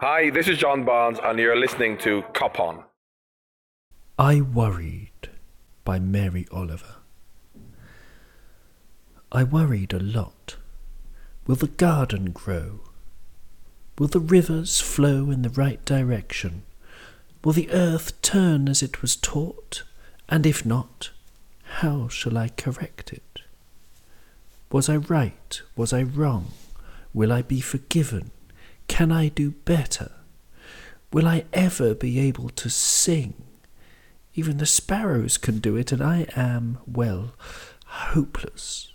Hi, this is John Barnes, and you're listening to Cop On. I Worried by Mary Oliver. I worried a lot. Will the garden grow? Will the rivers flow in the right direction? Will the earth turn as it was taught? And if not, how shall I correct it? Was I right? Was I wrong? Will I be forgiven? Can I do better? Will I ever be able to sing? Even the sparrows can do it, and I am, well, hopeless.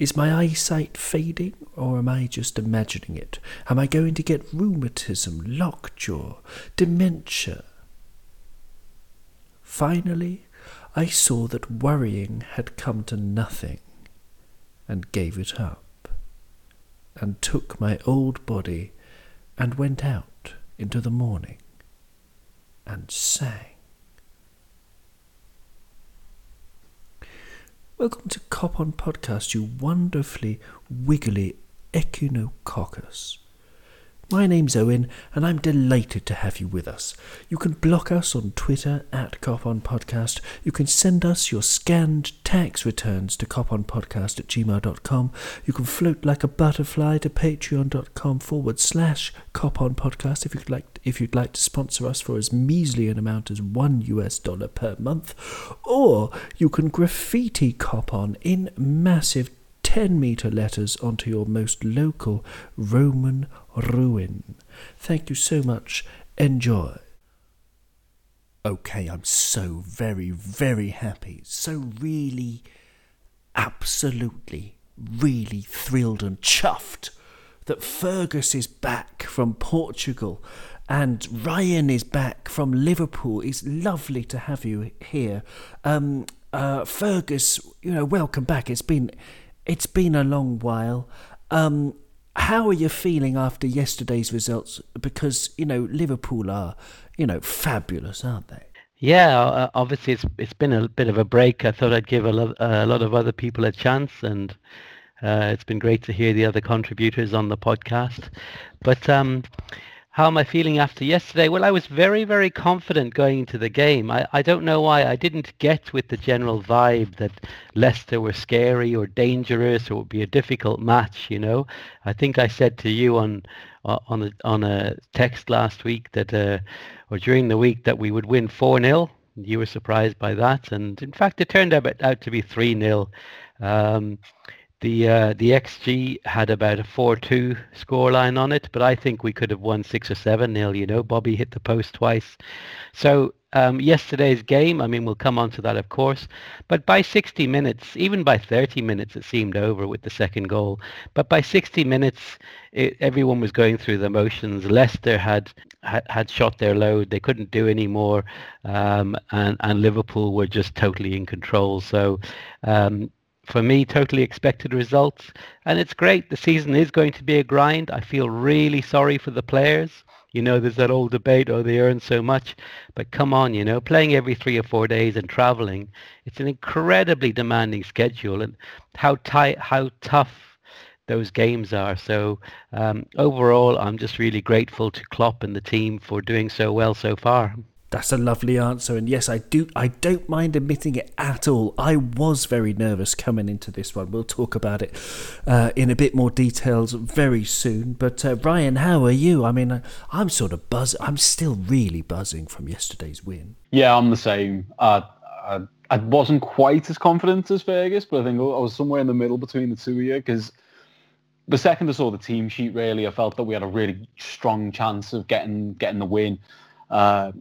Is my eyesight fading, or am I just imagining it? Am I going to get rheumatism, lockjaw, dementia? Finally, I saw that worrying had come to nothing, and gave it up, and took my old body, and went out into the morning, and sang. Welcome to Cop On Podcast, you wonderfully wiggly echinococcus. My name's Owen, and I'm delighted to have you with us. You can block us on Twitter at Cop On Podcast. You can send us your scanned tax returns to coponpodcast@gmail.com. You can float like a butterfly to patreon.com/Cop On Podcast if you'd like to sponsor us for as measly an amount as $1 per month. Or you can graffiti Cop On in massive 10-metre letters onto your most local Roman ruin. Thank you so much. Enjoy. Okay, I'm so very, very happy. So really, absolutely, really thrilled and chuffed that Fergus is back from Portugal and Ryan is back from Liverpool. It's lovely to have you here. Fergus, welcome back. It's been a long while. How are you feeling after yesterday's results? Because, Liverpool are, fabulous, aren't they? Yeah, obviously it's been a bit of a break. I thought I'd give a lot of other people a chance, and it's been great to hear the other contributors on the podcast. But how am I feeling after yesterday? Well, I was very, very confident going into the game. I don't know why. I didn't get with the general vibe that Leicester were scary or dangerous or would be a difficult match, I think I said to you on a text last week that, or during the week, that we would win 4-0. You were surprised by that. And in fact, it turned out to be 3-0. The XG had about a 4-2 scoreline on it, but I think we could have won 6 or 7-0. Bobby hit the post twice. So yesterday's game, we'll come on to that, of course. But by 60 minutes, even by 30 minutes, it seemed over with the second goal. But by 60 minutes, everyone was going through the motions. Leicester had shot their load. They couldn't do any more, and Liverpool were just totally in control. So. For me, totally expected results. And it's great. The season is going to be a grind. I feel really sorry for the players. There's that old debate, they earn so much. But come on, playing every 3 or 4 days and traveling, it's an incredibly demanding schedule, and how tough those games are. So overall, I'm just really grateful to Klopp and the team for doing so well so far. That's a lovely answer, and yes, I don't mind admitting it at all. I was very nervous coming into this one. We'll talk about it in a bit more details very soon. But Ryan, how are you? I'm sort of buzzing. I'm still really buzzing from yesterday's win. Yeah, I'm the same. I wasn't quite as confident as Fergus, but I think I was somewhere in the middle between the two of you, because the second I saw the team sheet, really, I felt that we had a really strong chance of getting the win. But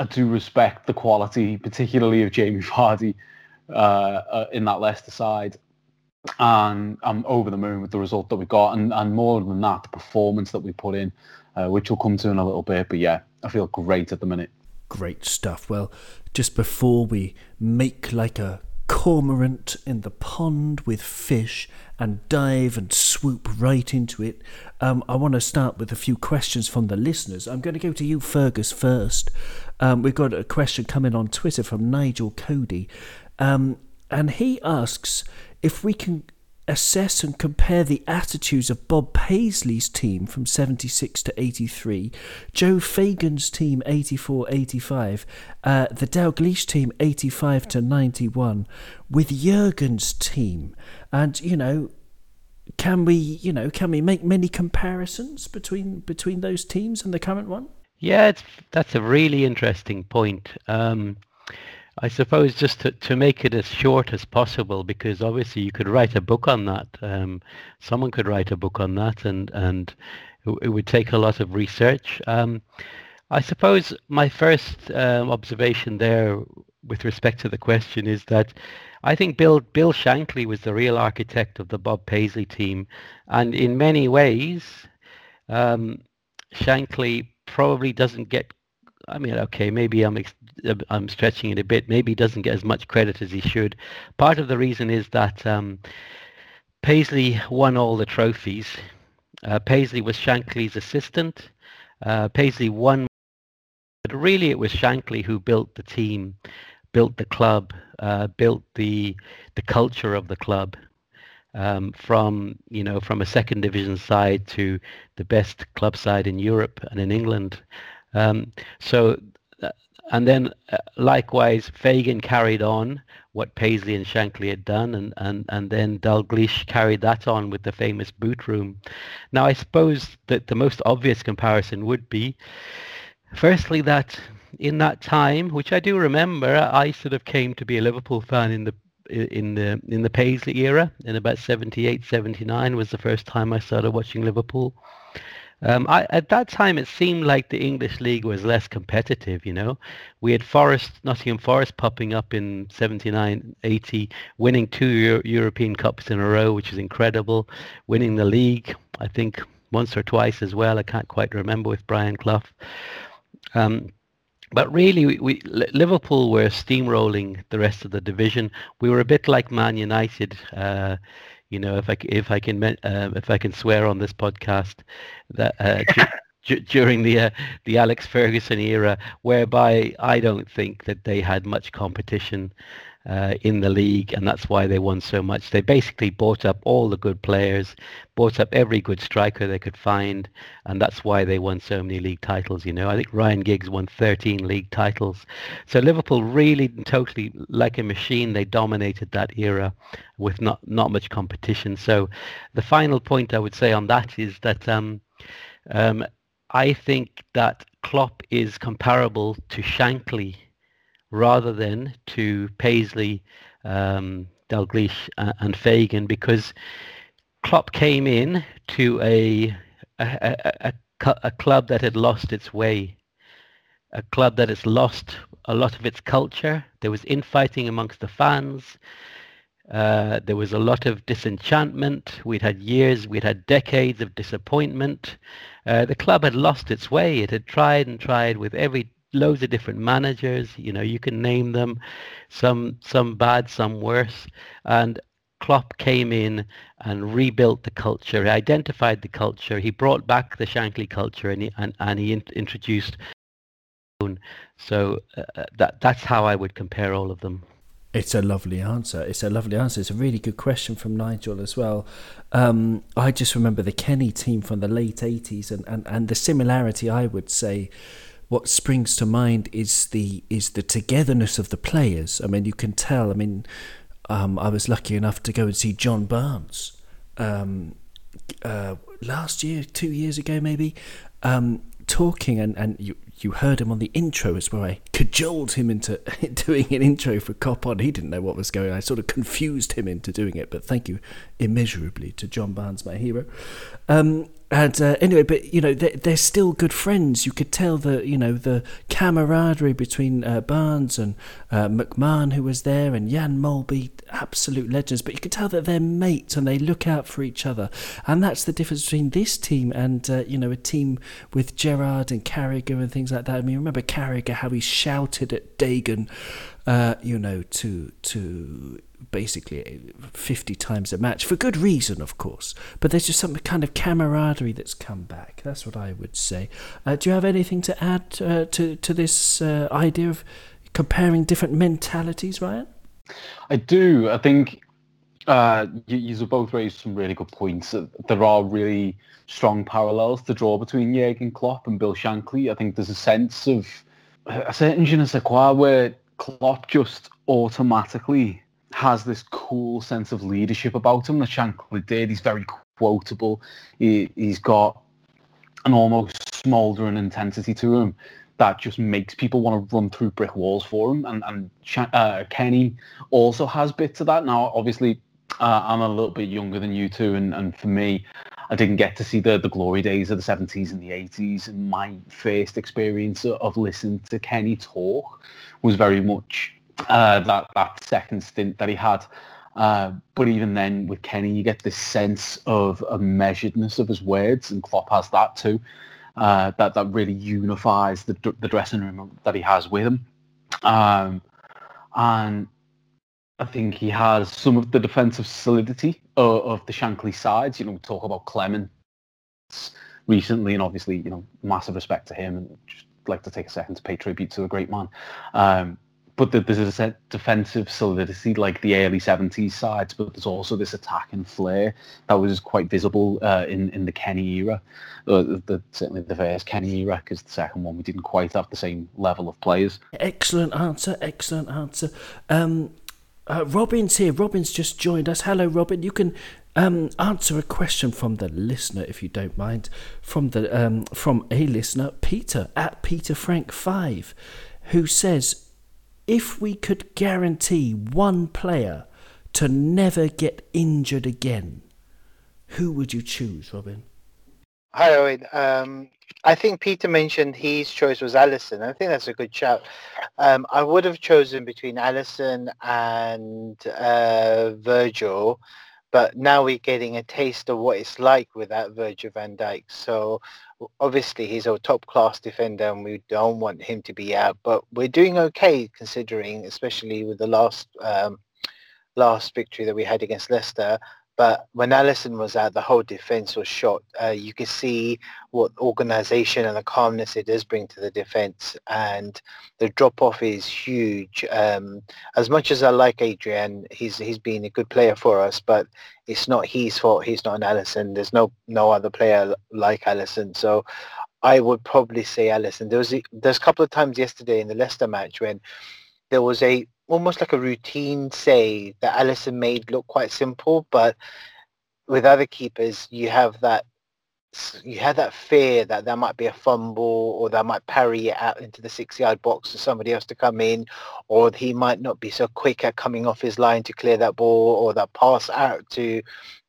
I do respect the quality, particularly of Jamie Vardy in that Leicester side. And I'm over the moon with the result that we got. And more than that, the performance that we put in, which we'll come to in a little bit. But yeah, I feel great at the minute. Great stuff. Well, just before we make like a cormorant in the pond with fish and dive and swoop right into it, I want to start with a few questions from the listeners. I'm going to go to you, Fergus, first. We've got a question coming on Twitter from Nigel Cody, and he asks if we can assess and compare the attitudes of Bob Paisley's team from 76 to 83, Joe Fagan's team 84-85, the Dalgleish team 85 to 91, with Jurgen's team. And, you know, can we make many comparisons between those teams and the current one? Yeah, that's a really interesting point. I suppose just to make it as short as possible, because obviously you could write a book on that. Someone could write a book on that, and it would take a lot of research. I suppose my first observation there with respect to the question is that I think Bill Shankly was the real architect of the Bob Paisley team. And in many ways, Shankly probably doesn't get, I mean, okay, maybe I'm stretching it a bit. Maybe he doesn't get as much credit as he should. Part of the reason is that Paisley won all the trophies. Paisley was Shankly's assistant. Paisley won, but really it was Shankly who built the team, built the club, built the culture of the club. From a second division side to the best club side in Europe and in England. And then likewise, Fagan carried on what Paisley and Shankly had done, and then Dalgleish carried that on with the famous boot room. Now, I suppose that the most obvious comparison would be, firstly, that in that time, which I do remember, I sort of came to be a Liverpool fan in the Paisley era, in about 78, 79 was the first time I started watching Liverpool. At that time, it seemed like the English league was less competitive, you know. We had Nottingham Forest popping up in 79, 80, winning two European Cups in a row, which is incredible. Winning the league, I think, once or twice as well. I can't quite remember, with Brian Clough. But really, Liverpool were steamrolling the rest of the division. We were a bit like Man United, if I can swear on this podcast, that during the Alex Ferguson era, whereby I don't think that they had much competition in the league, and that's why they won so much. They basically bought up all the good players, bought up every good striker they could find, and that's why they won so many league titles. You know, I think Ryan Giggs won 13 league titles. So Liverpool really, totally like a machine, they dominated that era with not much competition. So the final point I would say on that is that I think that Klopp is comparable to Shankly rather than to Paisley, Dalgleish and Fagan, because Klopp came in to a club that had lost its way, a club that has lost a lot of its culture. There was infighting amongst the fans. There was a lot of disenchantment. We'd had decades of disappointment. The club had lost its way. It had tried and tried with loads of different managers, you know, you can name them, some bad, some worse. And Klopp came in and rebuilt the culture. He identified the culture. He brought back the Shankly culture, and he introduced his own. So that's how I would compare all of them. It's a lovely answer. It's a really good question from Nigel as well. I just remember the Kenny team from the late 80s, and the similarity, I would say, what springs to mind is the togetherness of the players. I mean, you can tell. I mean, I was lucky enough to go and see John Barnes last year, 2 years ago maybe, talking, and you heard him on the intro. It's where I cajoled him into doing an intro for Cop On. He didn't know what was going on. I sort of confused him into doing it, but thank you immeasurably to John Barnes, my hero. Anyway, but, you know, they're still good friends. You could tell the camaraderie between Barnes and McMahon, who was there, and Jan Molby, absolute legends. But you could tell that they're mates and they look out for each other. And that's the difference between this team and, a team with Gerrard and Carragher and things like that. I mean, remember Carragher, how he shouted at Dagon, to basically 50 times a match, for good reason, of course, but there's just some kind of camaraderie that's come back. That's what I would say. Do you have anything to add to this idea of comparing different mentalities, Ryan? I do. I think You both raised some really good points. There are really strong parallels to draw between Jurgen Klopp and Bill Shankly. I think there's a sense of a certain je ne sais quoi where Klopp just automatically has this cool sense of leadership about him that Shankly did. He's very quotable. He's got an almost smouldering intensity to him that just makes people want to run through brick walls for him. And Kenny also has bits of that. Now, obviously, I'm a little bit younger than you two, and for me, I didn't get to see the glory days of the 70s and the 80s, and my first experience of listening to Kenny talk was very much that second stint that he had. But even then, with Kenny, you get this sense of a measuredness of his words, and Klopp has that too. That really unifies the dressing room that he has with him. And I think he has some of the defensive solidity of the Shankly sides. You know, we talk about Clemens recently, and obviously, you know, massive respect to him, and just like to take a second to pay tribute to a great man. But there's a defensive solidity like the early 70s sides, but there's also this attacking flair that was quite visible in the Kenny era, certainly the first Kenny era, because the second one we didn't quite have the same level of players. Excellent answer. Robin's here. Robin's just joined us. Hello, Robin. You can answer a question from the listener, if you don't mind, from a listener, Peter, at PeterFrank5, who says, if we could guarantee one player to never get injured again, who would you choose, Robin? Hi, Owen. I think Peter mentioned his choice was Alisson. I think that's a good shout. I would have chosen between Alisson and Virgil, but now we're getting a taste of what it's like without Virgil van Dijk. So obviously he's a top-class defender and we don't want him to be out, but we're doing okay considering, especially with the last victory that we had against Leicester. But when Alisson was out, the whole defence was shot. You could see what organisation and the calmness it does bring to the defence, and the drop-off is huge. As much as I like Adrian, he's been a good player for us, but it's not his fault. He's not an Alisson. There's no other player like Alisson. So I would probably say Alisson. There's a couple of times yesterday in the Leicester match when there was almost like a routine save that Alisson made look quite simple, but with other keepers, you have that fear that there might be a fumble, or that might parry it out into the 6-yard box for somebody else to come in, or he might not be so quick at coming off his line to clear that ball, or that pass out to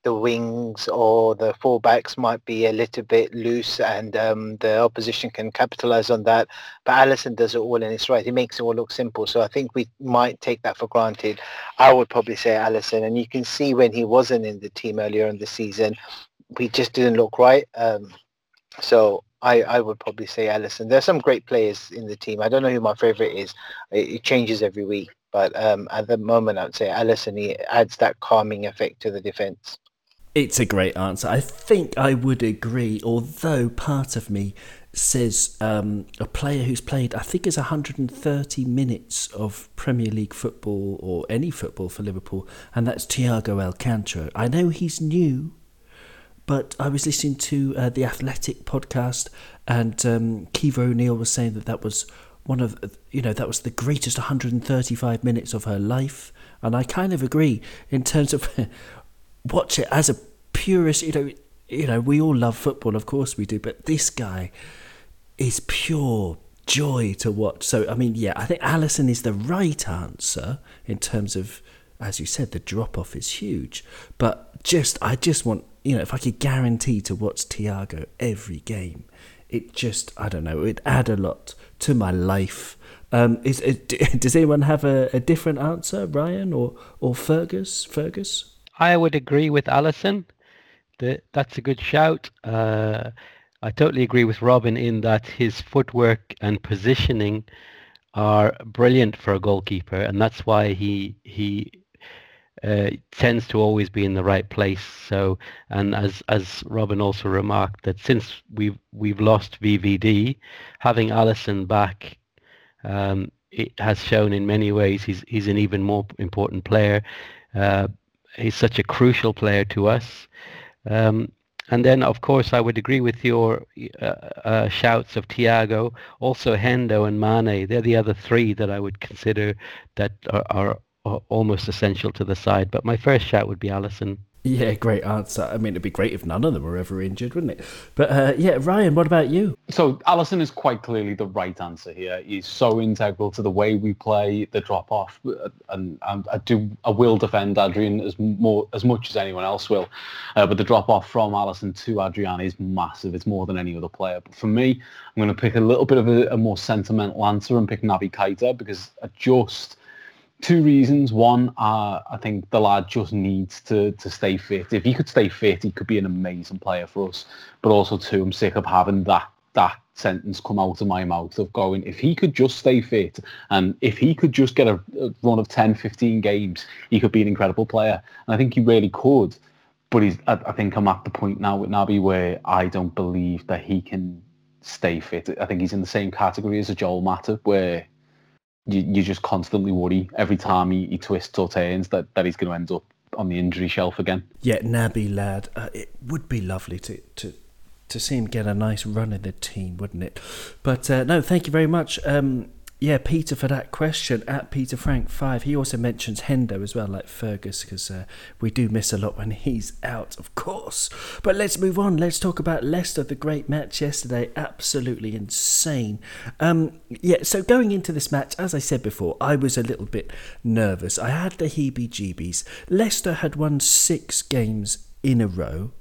the wings or the fullbacks might be a little bit loose, and the opposition can capitalize on that. But Alisson does it all, and it's right. He makes it all look simple. So I think we might take that for granted. I would probably say Alisson, and you can see when he wasn't in the team earlier in the season, we just didn't look right. So I would probably say Alisson. There's some great players in the team. I don't know who my favourite is. It changes every week. But at the moment, I would say Alisson. He adds that calming effect to the defence. It's a great answer. I think I would agree, although part of me says a player who's played, I think it's 130 minutes of Premier League football or any football for Liverpool, and that's Thiago Alcantara. I know he's new, but I was listening to the Athletic podcast, and Kiva O'Neill was saying that was one of, that was the greatest 135 minutes of her life. And I kind of agree in terms of watch it as a purist, we all love football, of course we do, but this guy is pure joy to watch. So, I mean, yeah, I think Alisson is the right answer in terms of, as you said, the drop-off is huge. But I just want, if I could guarantee to watch Thiago every game, it just, I don't know, it'd add a lot to my life. Does anyone have a different answer, Ryan or Fergus? I would agree with Alisson. That's a good shout. I totally agree with Robin in that his footwork and positioning are brilliant for a goalkeeper, and that's why he tends to always be in the right place. So, and as Robin also remarked, that since we've lost VVD, having Alisson back, it has shown in many ways he's an even more important player. he's such a crucial player to us. And then, of course, I would agree with your shouts of Thiago, also Hendo and Mane. They're the other three that I would consider that are almost essential to the side. But my first shout would be Alisson. Yeah, great answer. I mean, it'd be great if none of them were ever injured, wouldn't it? But yeah, Ryan, what about you? So Alisson is quite clearly the right answer here. He's so integral to the way we play, the drop-off, and I will defend Adrian as much as anyone else will. But the drop-off from Alisson to Adrian is massive. It's more than any other player. But for me, I'm going to pick a little bit of a more sentimental answer and pick Naby Keita because I just... Two reasons. One, I think the lad just needs to stay fit. If he could stay fit, he could be an amazing player for us. But also, two, I'm sick of having that sentence come out of my mouth of going, if he could just stay fit and if he could just get a run of 10, 15 games, he could be an incredible player. And I think he really could. But I think I'm at the point now with Naby where I don't believe that he can stay fit. I think he's in the same category as a Joel Matip where... You just constantly worry every time he twists or turns that he's going to end up on the injury shelf again. Yeah, Naby, lad, it would be lovely to see him get a nice run in the team, wouldn't it? But no, thank you very much. Yeah, Peter for that question, at PeterFrank5. He also mentions Hendo as well, like Fergus, because we do miss a lot when he's out, of course. But let's move on. Let's talk about Leicester, the great match yesterday. Absolutely insane. Yeah, so going into this match, as I said before, I was a little bit nervous. I had the heebie-jeebies. Leicester had won 6 games in a row.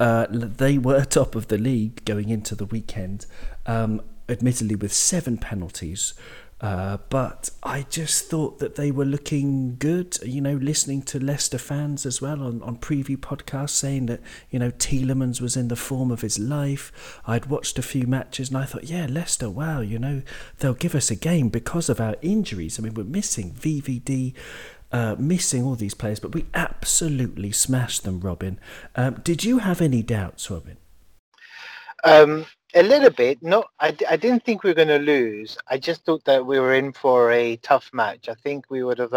They were top of the league going into the weekend. Admittedly with 7 penalties, but I just thought that they were looking good. You know, listening to Leicester fans as well on preview podcasts saying that, you know, Tielemans was in the form of his life. I'd watched a few matches and I thought, yeah, Leicester, wow, you know, they'll give us a game because of our injuries. I mean, we're missing VVD, missing all these players, but we absolutely smashed them, Robin. Did you have any doubts, Robin? A little bit. No, I didn't think we were going to lose. I just thought that we were in for a tough match. I think we would have,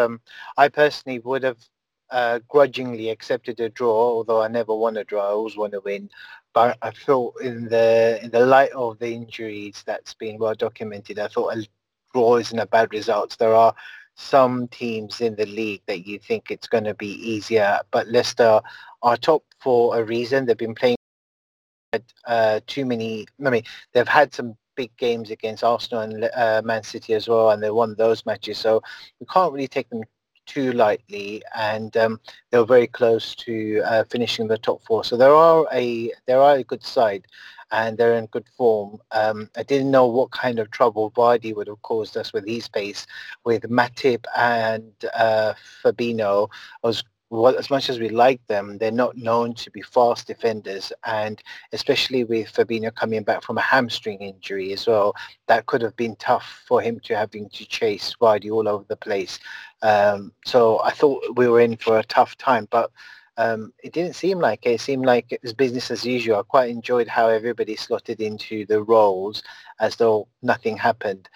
I personally would have grudgingly accepted a draw, although I never want a draw. I always want to win. But I thought in the light of the injuries that's been well documented, I thought a draw isn't a bad result. There are some teams in the league that you think it's going to be easier. But Leicester are top for a reason. They've been playing they've had some big games against Arsenal and Man City as well, and they won those matches, so we can't really take them too lightly, and they were very close to finishing the top 4, so they are a good side and they're in good form. I didn't know what kind of trouble Vardy would have caused us with his pace, with Matip and Fabinho. Well, as much as we like them, they're not known to be fast defenders, and especially with Fabinho coming back from a hamstring injury as well, that could have been tough for him to having to chase Vardy all over the place. So I thought we were in for a tough time, but it didn't seem like it. It seemed like it was business as usual. I quite enjoyed how everybody slotted into the roles as though nothing happened.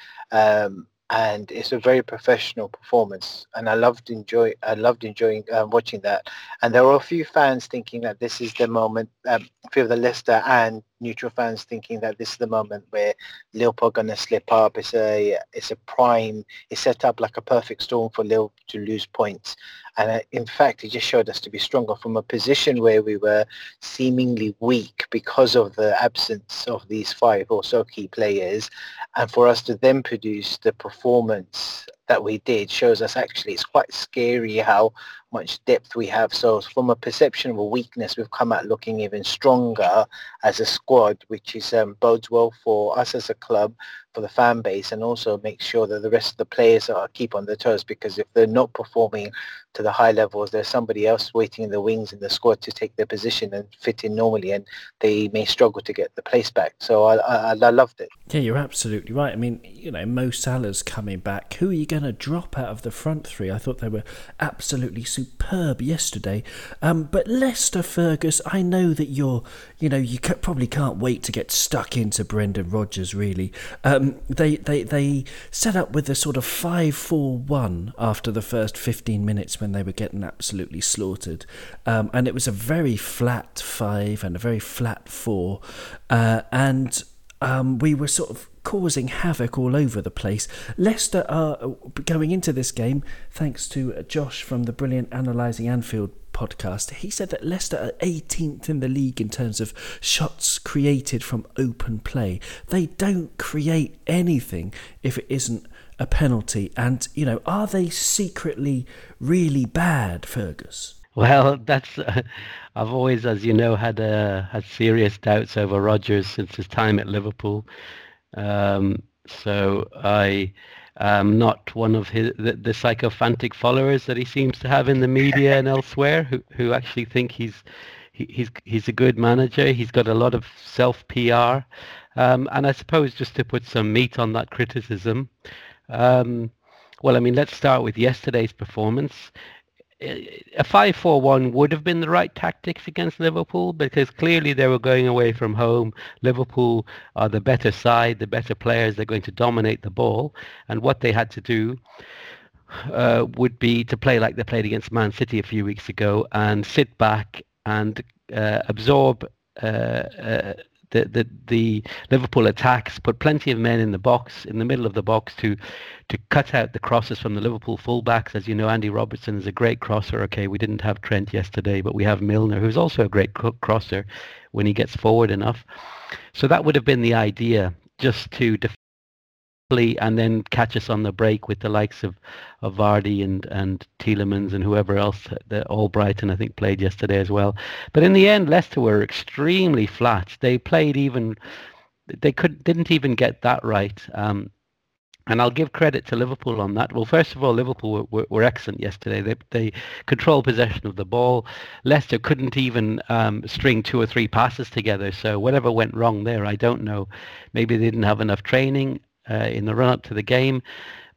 And it's a very professional performance, and I loved enjoying watching that. And there were a few fans thinking that this is the moment, a few of the Leicester and neutral fans thinking that this is the moment where Liverpool are going to slip up. It's set up like a perfect storm for Liverpool to lose points. And in fact, it just showed us to be stronger from a position where we were seemingly weak because of the absence of these 5 or so key players. And for us to then produce the performance that we did shows us actually it's quite scary how much depth we have. So from a perception of a weakness, we've come out looking even stronger as a squad, which is bodes well for us as a club, for the fan base, and also makes sure that the rest of the players are keep on their toes, because if they're not performing to the high levels, there's somebody else waiting in the wings in the squad to take their position and fit in normally, and they may struggle to get the place back. So I loved it. Yeah, you're absolutely right. I mean, you know, Mo Salah's coming back. Who are you going to drop out of the front 3? I thought they were absolutely super superb yesterday. But Leicester, Fergus, I know that you probably can't wait to get stuck into Brendan Rodgers, really. They set up with a sort of 5-4-1 after the first 15 minutes when they were getting absolutely slaughtered. And it was a very flat 5 and a very flat 4. And we were sort of causing havoc all over the place. Leicester are going into this game, thanks to Josh from the brilliant Analysing Anfield podcast. He said that Leicester are 18th in the league in terms of shots created from open play. They don't create anything if it isn't a penalty. And, you know, are they secretly really bad, Fergus? Well, that's I've always, as you know, had serious doubts over Rodgers since his time at Liverpool. So I am not one of the sycophantic followers that he seems to have in the media and elsewhere, who actually think he's a good manager. He's got a lot of self-PR, and I suppose just to put some meat on that criticism. Well, I mean, let's start with yesterday's performance. A 5-4-1 would have been the right tactics against Liverpool, because clearly they were going away from home. Liverpool are the better side, the better players. They're going to dominate the ball. And what they had to do would be to play like they played against Man City a few weeks ago and sit back and absorb the Liverpool attacks, put plenty of men in the box, in the middle of the box, to cut out the crosses from the Liverpool fullbacks. As you know, Andy Robertson is a great crosser. Okay, we didn't have Trent yesterday, but we have Milner, who's also a great crosser when he gets forward enough. So that would have been the idea, just to defend and then catch us on the break with the likes of Vardy and Tielemans and whoever else. Albright, and I think, played yesterday as well. But in the end, Leicester were extremely flat. They played even... They didn't even get that right. And I'll give credit to Liverpool on that. Well, first of all, Liverpool were excellent yesterday. They controlled possession of the ball. Leicester couldn't even string 2 or 3 passes together. So whatever went wrong there, I don't know. Maybe they didn't have enough training in the run-up to the game.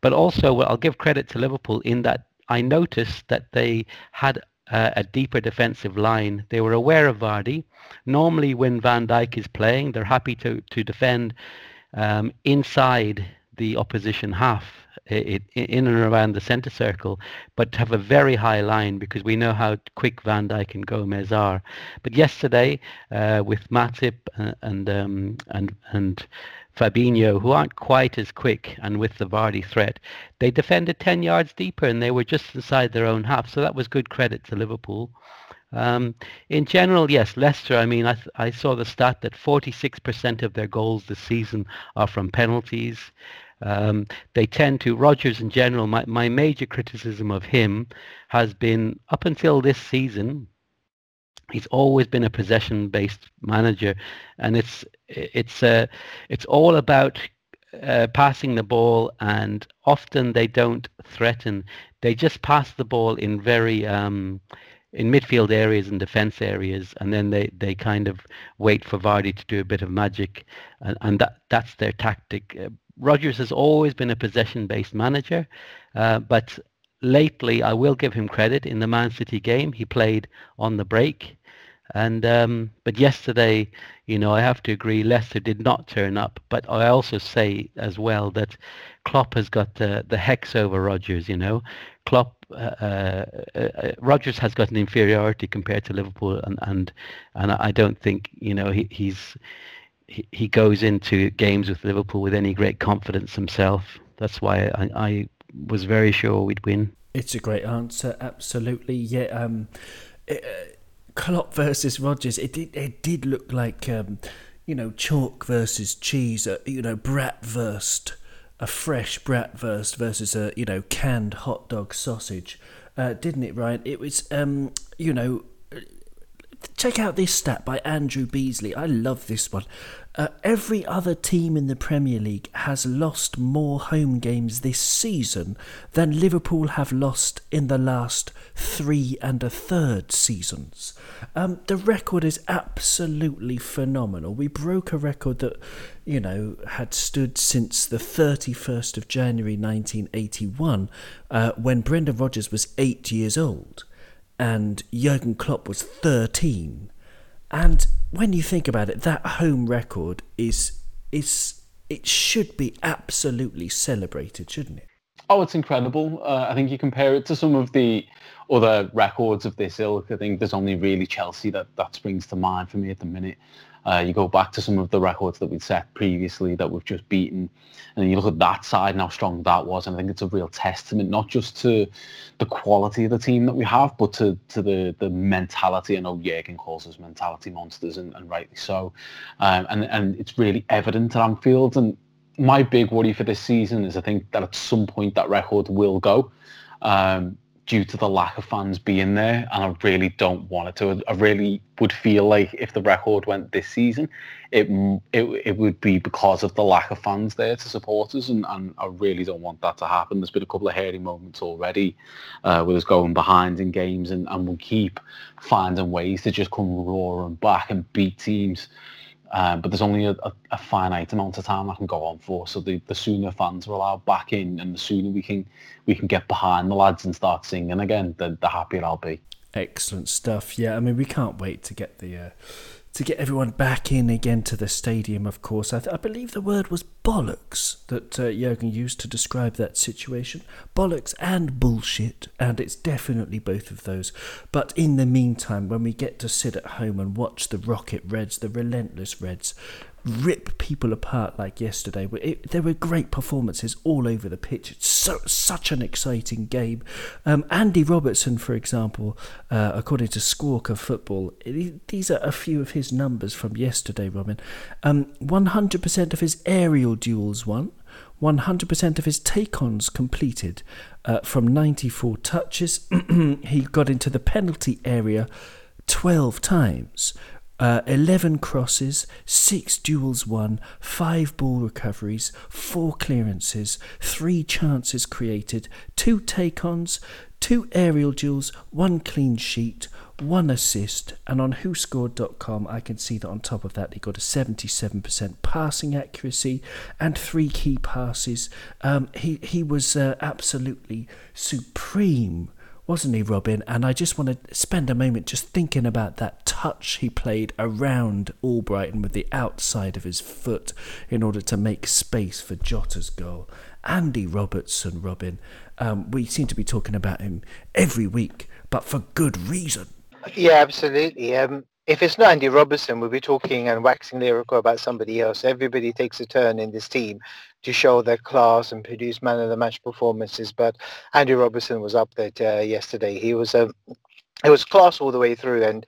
But also, well, I'll give credit to Liverpool in that I noticed that they had a deeper defensive line. They were aware of Vardy. Normally when Van Dijk is playing, they're happy to defend inside the opposition half, in and around the centre circle, but have a very high line, because we know how quick Van Dijk and Gomez are. But yesterday, with Matip and Fabinho, who aren't quite as quick, and with the Vardy threat, they defended 10 yards deeper and they were just inside their own half. So that was good credit to Liverpool. In general, yes, Leicester, I mean, I saw the stat that 46% of their goals this season are from penalties. They tend to, Rodgers in general, my major criticism of him has been, up until this season, he's always been a possession-based manager, and it's all about passing the ball, and often they don't threaten. They just pass the ball in very... in midfield areas and defence areas, and then they kind of wait for Vardy to do a bit of magic, and that's their tactic. Rodgers has always been a possession-based manager, but lately I will give him credit. In the Man City game, he played on the break, and but yesterday, you know, I have to agree, Leicester did not turn up. But I also say as well that Klopp has got the hex over Rodgers, you know. Rodgers has got an inferiority compared to Liverpool, and I don't think, you know, he goes into games with Liverpool with any great confidence himself. That's why I was very sure we'd win. It's a great answer, absolutely. Yeah, Klopp versus Rodgers. It did look like you know, chalk versus cheese. You know, bratwurst. A fresh bratwurst versus a, you know, canned hot dog sausage, didn't it, Ryan? It was, you know, check out this stat by Andrew Beasley. I love this one. Every other team in the Premier League has lost more home games this season than Liverpool have lost in the last 3 1/3 seasons. The record is absolutely phenomenal. We broke a record that, you know, had stood since the 31st of January 1981, when Brendan Rodgers was 8 years old. and Jurgen Klopp was 13. And when you think about it, that home record it should be absolutely celebrated, shouldn't it? Oh, it's incredible. I think you compare it to some of the other records of this ilk. I think there's only really Chelsea that springs to mind for me at the minute. You go back to some of the records that we'd set previously that we've just beaten, and you look at that side and how strong that was, and I think it's a real testament, not just to the quality of the team that we have, but to the mentality. I know Jürgen calls us mentality monsters, and rightly so. And it's really evident at Anfield. And my big worry for this season is I think that at some point that record will go. Due to the lack of fans being there, and I really don't want it to. I really would feel like if the record went this season, it would be because of the lack of fans there to support us, and I really don't want that to happen. There's been a couple of hairy moments already with us going behind in games, and we'll keep finding ways to just come roaring back and beat teams. But there's only a finite amount of time I can go on for, so the sooner fans are allowed back in, and the sooner we can get behind the lads and start singing again, the happier I'll be. Excellent stuff. Yeah, I mean, we can't wait to get to get everyone back in again to the stadium. Of course, I believe the word was bollocks that Jürgen used to describe that situation. Bollocks and bullshit, and it's definitely both of those. But in the meantime, when we get to sit at home and watch the Rocket Reds, the relentless Reds, rip people apart like yesterday, there were great performances all over the pitch. It's such an exciting game. Andy Robertson, for example, according to Squawker Football, these are a few of his numbers from yesterday, Robin. 100% of his aerial duels won, 100% of his take-ons completed from 94 touches. He got into the penalty area 12 times. 11 crosses, 6 duels won, 5 ball recoveries, 4 clearances, 3 chances created, 2 take-ons, 2 aerial duels, 1 clean sheet, 1 assist. And on whoscored.com I can see that on top of that he got a 77% passing accuracy and 3 key passes. He was absolutely supreme, wasn't he, Robin? And I just want to spend a moment just thinking about that touch he played around Albrighton with the outside of his foot in order to make space for Jota's goal. Andy Robertson, Robin, we seem to be talking about him every week, but for good reason. Yeah, absolutely. If it's not Andy Robertson, we'll be talking and waxing lyrical about somebody else. Everybody takes a turn in this team to show their class and produce man-of-the-match performances, but Andy Robertson was up there yesterday. It was class all the way through, and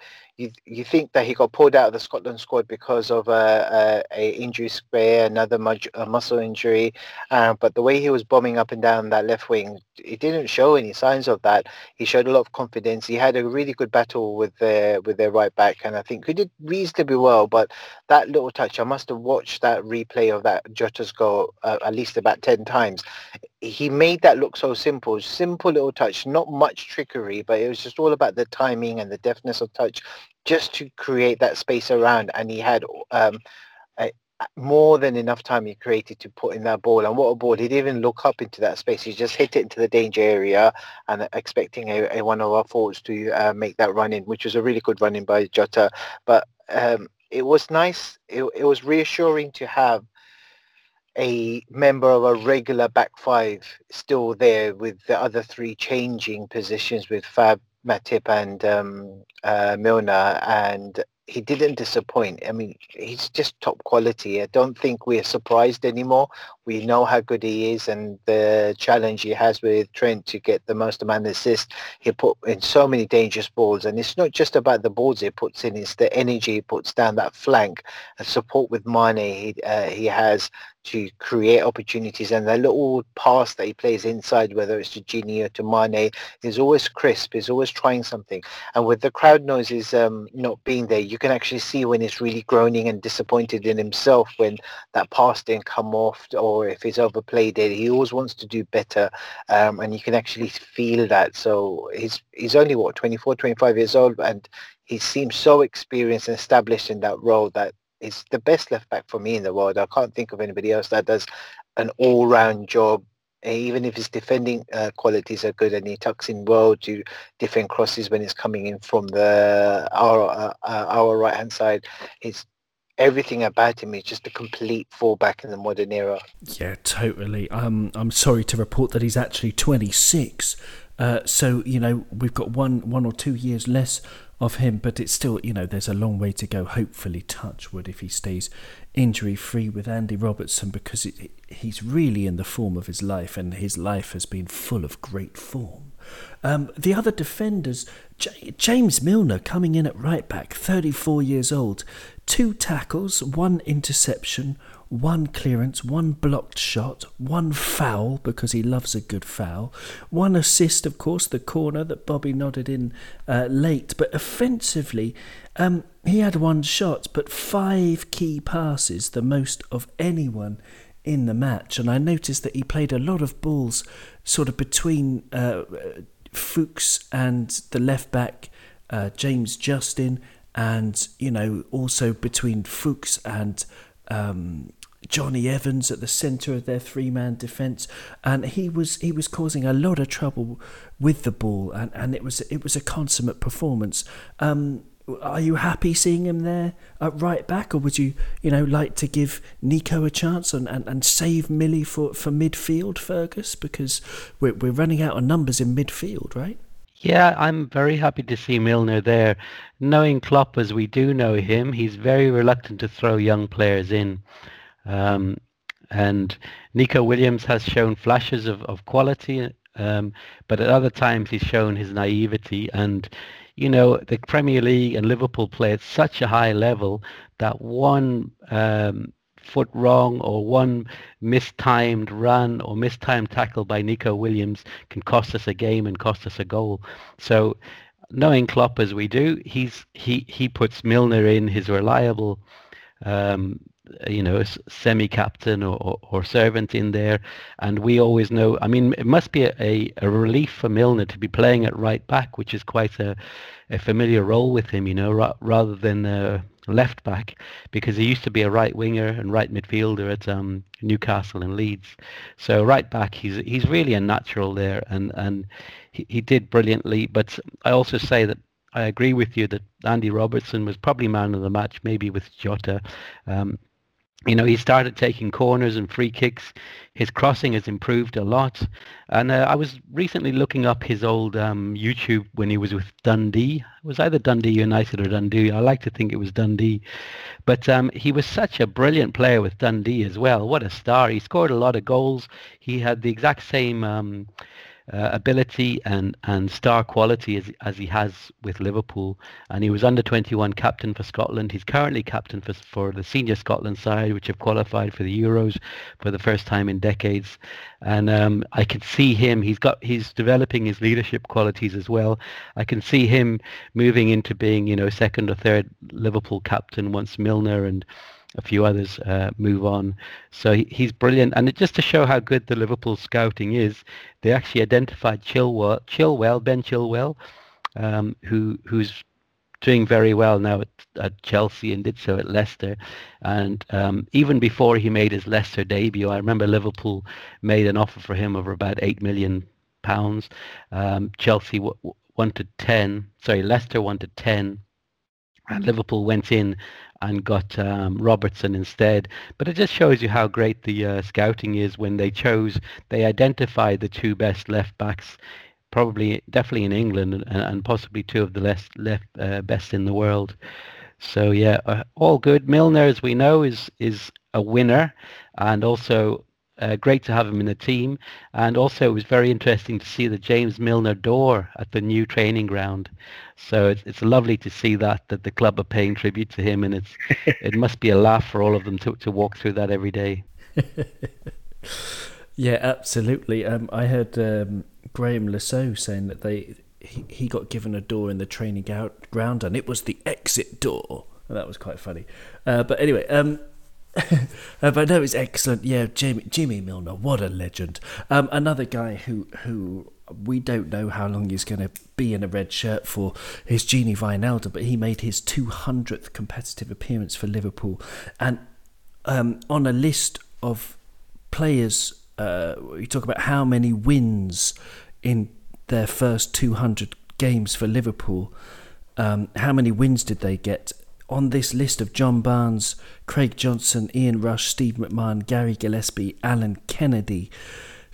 you think that he got pulled out of the Scotland squad because of a injury spare, another muscle injury, but the way he was bombing up and down that left wing, it didn't show any signs of that. He showed a lot of confidence. He had a really good battle with their right back, and I think he did reasonably well. But that little touch, I must have watched that replay of that Jota's goal at least about 10 times. He made that look so simple little touch, not much trickery, but it was just all about the timing and the deftness of touch just to create that space around, and he had more than enough time he created to put in that ball. And what a ball. He didn't even look up into that space. He just hit it into the danger area and expecting a one of our forwards to make that run in, which was a really good run in by Jota. But it was nice. It was reassuring to have a member of a regular back five still there, with the other three changing positions with Fab, Matip and Milner, and he didn't disappoint. I mean, he's just top quality. I don't think we're surprised anymore. We know how good he is, and the challenge he has with Trent to get the most amount of assists. He put in so many dangerous balls, and it's not just about the balls he puts in, it's the energy he puts down that flank and support with Mane he has to create opportunities, and the little pass that he plays inside, whether it's to Gini or to Mane, is always crisp, is always trying something. And with the crowd noises not being there, you can actually see when he's really groaning and disappointed in himself when that pass didn't come off, or if he's overplayed it. He always wants to do better, and you can actually feel that. So he's only, 24, 25 years old, and he seems so experienced and established in that role that it's the best left back for me in the world. I can't think of anybody else that does an all-round job Even if his defending qualities are good and he tucks in well to defend crosses when it's coming in from the our right hand side, it's everything about him is just a complete fallback in the modern era. Yeah, totally. I'm sorry to report that he's actually 26. So you know we've got one or two years less of him, but it's still, you know, there's a long way to go. Hopefully, touch wood, if he stays injury free with Andy Robertson, because he's really in the form of his life, and his life has been full of great form. The other defenders, James Milner coming in at right back, 34 years old, 2 tackles, 1 interception, 1 clearance, 1 blocked shot, 1 foul, because he loves a good foul, 1 assist, of course, the corner that Bobby nodded in late. But offensively, he had 1 shot, but 5 key passes, the most of anyone in the match. And I noticed that he played a lot of balls sort of between Fuchs and the left back, James Justin, and, you know, also between Fuchs and Johnny Evans at the centre of their 3-man defence, and he was causing a lot of trouble with the ball, and it was a consummate performance. Are you happy seeing him there at right back, or would you like to give Nico a chance and save Millie for midfield, Fergus? Because we're running out of numbers in midfield, right? Yeah, I'm very happy to see Milner there. Knowing Klopp as we do know him, he's very reluctant to throw young players in. And Nico Williams has shown flashes of quality, but at other times he's shown his naivety. And, you know, the Premier League and Liverpool play at such a high level that one foot wrong or one mistimed run or mistimed tackle by Nico Williams can cost us a game and cost us a goal. So knowing Klopp as we do, he puts Milner in, his reliable semi-captain or servant in there, and we always know, I mean, it must be a relief for Milner to be playing at right back, which is quite a familiar role with him, you know, rather than left back, because he used to be a right winger and right midfielder at Newcastle and Leeds. So right back, he's really a natural there, and he did brilliantly. But I also say that I agree with you that Andy Robertson was probably man of the match, maybe with Jota. You know, he started taking corners and free kicks. His crossing has improved a lot. And I was recently looking up his old YouTube when he was with Dundee. It was either Dundee United or Dundee. I like to think it was Dundee. But he was such a brilliant player with Dundee as well. What a star. He scored a lot of goals. He had the exact same ability and star quality as he has with Liverpool, and he was under 21 captain for Scotland. He's currently captain for the senior Scotland side, which have qualified for the Euros for the first time in decades. And I can see him, he's developing his leadership qualities as well. I can see him moving into being, you know, second or third Liverpool captain once Milner and a few others move on. So he's brilliant. And just to show how good the Liverpool scouting is, they actually identified Ben Chilwell, who's doing very well now at Chelsea and did so at Leicester. And even before he made his Leicester debut, I remember Liverpool made an offer for him over about £8 million. Chelsea wanted 10. Sorry, Leicester wanted 10. And Liverpool went in and got Robertson instead. But it just shows you how great the scouting is when they identified the 2 best left backs, definitely in England, and possibly 2 of the best in the world. So yeah, all good. Milner, as we know, is a winner, and also great to have him in the team. And also it was very interesting to see the James Milner door at the new training ground. So it's lovely to see that the club are paying tribute to him, and it must be a laugh for all of them to walk through that every day. Yeah, absolutely. I heard Graham Lascaux saying that he got given a door in the training ground, and it was the exit door. And that was quite funny. But anyway... but no, it's excellent. Yeah, Jimmy Milner, what a legend. Another guy who we don't know how long he's going to be in a red shirt for is Gini Wijnaldum, but he made his 200th competitive appearance for Liverpool. And on a list of players you talk about how many wins in their first 200 games for Liverpool, how many wins did they get? On this list of John Barnes, Craig Johnson, Ian Rush, Steve McMahon, Gary Gillespie, Alan Kennedy,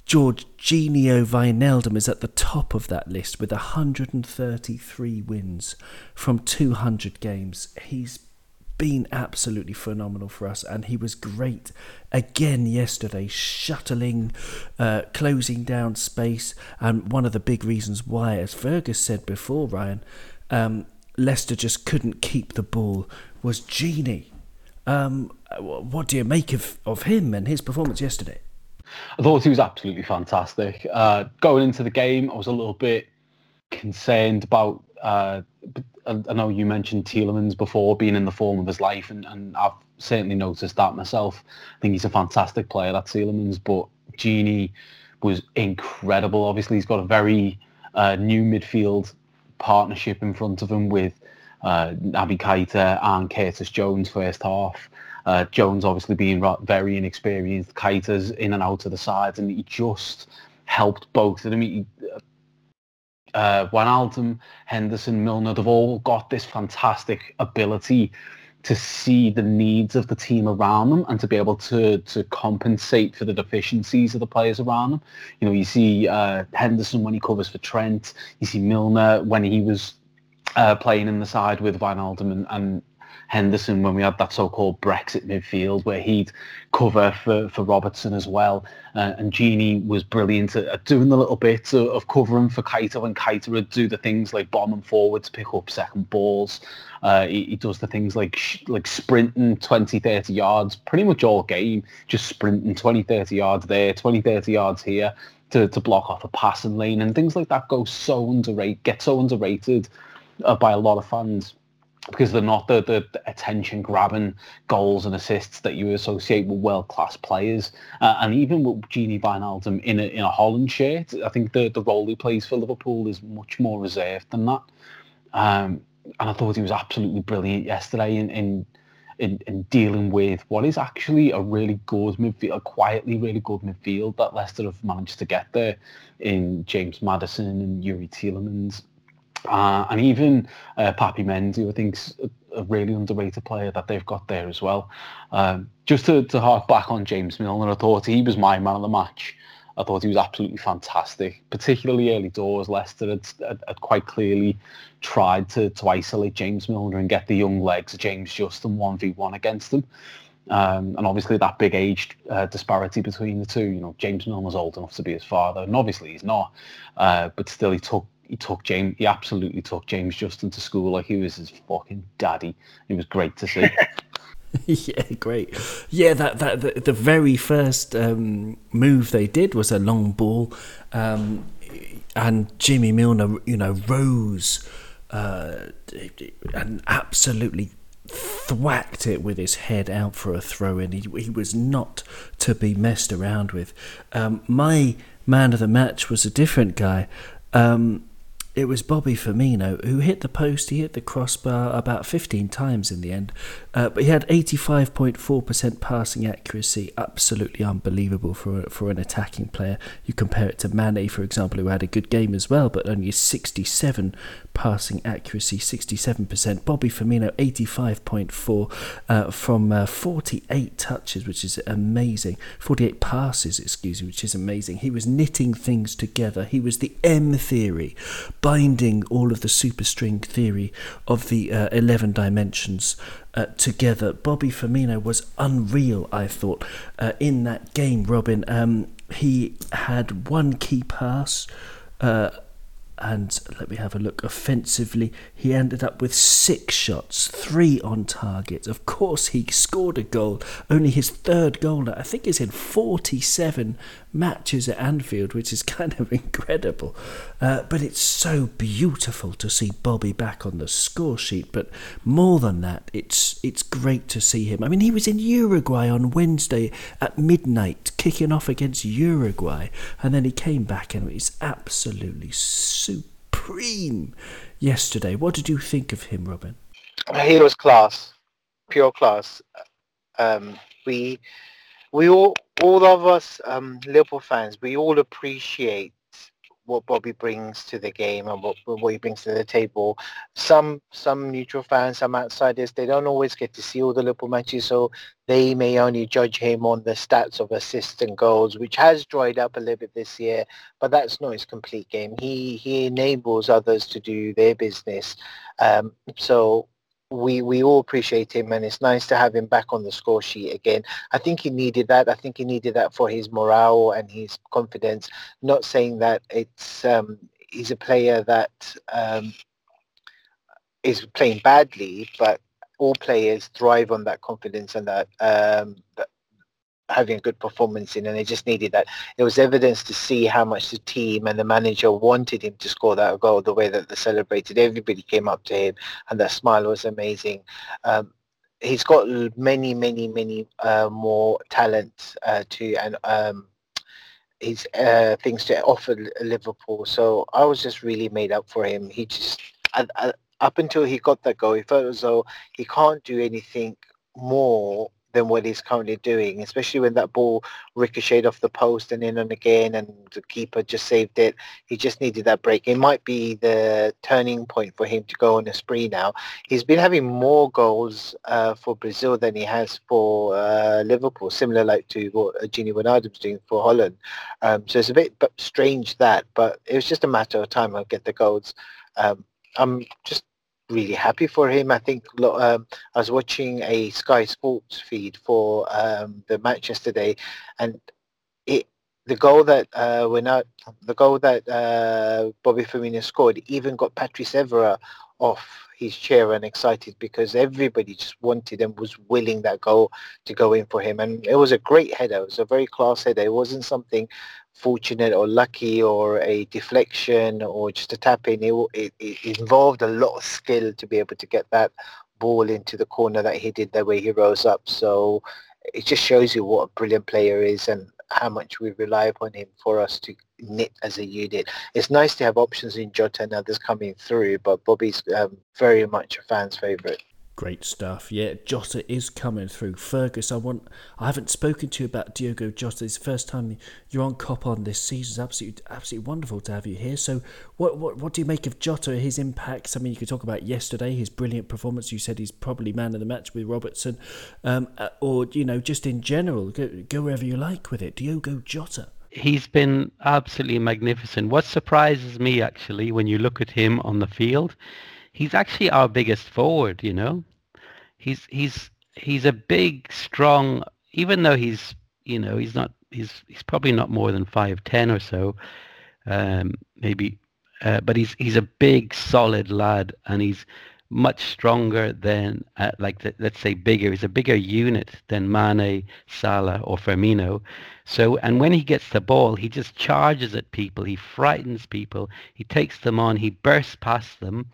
Jorginho Wijnaldum is at the top of that list with 133 wins from 200 games. He's been absolutely phenomenal for us, and he was great again yesterday, shuttling, closing down space, and one of the big reasons why, as Fergus said before, Ryan, Leicester just couldn't keep the ball was Genie. What do you make of him and his performance yesterday? I thought he was absolutely fantastic. Going into the game, I was a little bit concerned about... I know you mentioned Tielemans before being in the form of his life, and I've certainly noticed that myself. I think he's a fantastic player, that Tielemans, but Genie was incredible. Obviously, he's got a very new midfield partnership in front of him with Naby Keita and Curtis Jones first half. Jones obviously being very inexperienced, Keita's in and out of the sides, and he just helped both of them. Wijnaldum, Henderson, Milner, they've all got this fantastic ability to see the needs of the team around them and to be able to compensate for the deficiencies of the players around them. You know, you see Henderson when he covers for Trent. You see Milner when he was playing in the side with Wijnaldum and Henderson when we had that so-called Brexit midfield where he'd cover for Robertson as well. And Genie was brilliant at doing the little bits of covering for Keita when Keita would do the things like bombing forward to pick up second balls. He does the things like sprinting 20, 30 yards pretty much all game, just sprinting 20, 30 yards there, 20, 30 yards here to block off a passing lane. And things like that go so underrated by a lot of fans, because they're not the attention-grabbing goals and assists that you associate with world-class players. And even with Genie Wijnaldum in a Holland shirt, I think the role he plays for Liverpool is much more reserved than that. And I thought he was absolutely brilliant yesterday in dealing with what is actually a really good midfield, a quietly really good midfield that Leicester have managed to get there in James Maddison and Yuri Tielemans. And even Papi Mendy, I think, is a really underrated player that they've got there as well. Just to hark back on James Milner, I thought he was my man of the match. I thought he was absolutely fantastic, particularly early doors. Leicester had quite clearly tried to isolate James Milner and get the young legs of James Justin 1v1 against them. And obviously that big age disparity between the two. You know, James Milner's old enough to be his father, and obviously he's not. But still, he absolutely took James Justin to school like he was his fucking daddy. It was great to see. Yeah, great. Yeah, that the very first move they did was a long ball, and Jimmy Milner, you know, rose and absolutely thwacked it with his head out for a throw in. He was not to be messed around with. My man of the match was a different guy. It was Bobby Firmino, who hit the post, he hit the crossbar about 15 times in the end. But he had 85.4% passing accuracy, absolutely unbelievable for an attacking player. You compare it to Mane, for example, who had a good game as well, but only 67 passing accuracy, 67%. Bobby Firmino, 85.4 from 48 touches, which is amazing. 48 passes, which is amazing. He was knitting things together. He was the M theory, binding all of the superstring theory of the 11 dimensions together. Bobby Firmino was unreal, I thought, in that game, Robin. He had one key pass, and let me have a look. Offensively, he ended up with 6 shots, 3 on target. Of course, he scored a goal, only his 3rd goal, I think, is in 47 matches at Anfield, which is kind of incredible. But it's so beautiful to see Bobby back on the score sheet. But more than that, it's great to see him. I mean, he was in Uruguay on Wednesday at midnight, kicking off against Uruguay, and then he came back and he's absolutely supreme yesterday. What did you think of him, Robin? He was class, pure class. We we all of us Liverpool fans, we all appreciate what Bobby brings to the game and what he brings to the table. Some neutral fans, some outsiders, they don't always get to see all the Liverpool matches, so they may only judge him on the stats of assists and goals, which has dried up a little bit this year, but that's not his complete game. He enables others to do their business. So we all appreciate him, and it's nice to have him back on the score sheet again. I think he needed that. I think he needed that for his morale and his confidence. Not saying that it's he's a player that is playing badly, but all players thrive on that confidence and that, that having a good performance in, and they just needed that. It was evidence to see how much the team and the manager wanted him to score that goal, the way that they celebrated. Everybody came up to him, and that smile was amazing. He's got many more talent his things to offer Liverpool. So I was just really made up for him. He just, up until he got that goal, he felt as though he can't do anything more than what he's currently doing, especially when that ball ricocheted off the post and in and again, and the keeper just saved it. He just needed that break. It might be the turning point for him to go on a spree now. He's been having more goals for Brazil than he has for Liverpool, similar like to what Gini Wijnaldum's doing for Holland. So it's a bit strange that, but it was just a matter of time I'll get the goals. I'm just really happy for him. I think I was watching a Sky Sports feed for the match yesterday, and the goal that Bobby Firmino scored even got Patrice Evra off his chair and excited, because everybody just wanted and was willing that goal to go in for him. And it was a great header. It was a very class header. It wasn't something fortunate or lucky or a deflection or just a tap in. It involved a lot of skill to be able to get that ball into the corner that he did, the way he rose up. So it just shows you what a brilliant player is and how much we rely upon him for us to knit as a unit. It's nice to have options in Jota and others coming through, but Bobby's very much a fan's favourite. Great stuff. Yeah, Jota is coming through. Fergus, I haven't spoken to you about Diogo Jota. It's the first time you're on Cop On this season. It's absolutely wonderful to have you here. So what do you make of Jota, his impacts? I mean, you could talk about yesterday, his brilliant performance. You said he's probably man of the match with Robertson, or, you know, just in general. Go wherever you like with it. Diogo Jota. He's been absolutely magnificent. What surprises me, actually, when you look at him on the field, he's actually our biggest forward, you know. He's a big, strong, even though he's probably not more than 5'10" or so, maybe. But he's a big, solid lad, and he's much stronger than let's say bigger. He's a bigger unit than Mane, Salah, or Firmino. So, and when he gets the ball, he just charges at people. He frightens people. He takes them on. He bursts past them.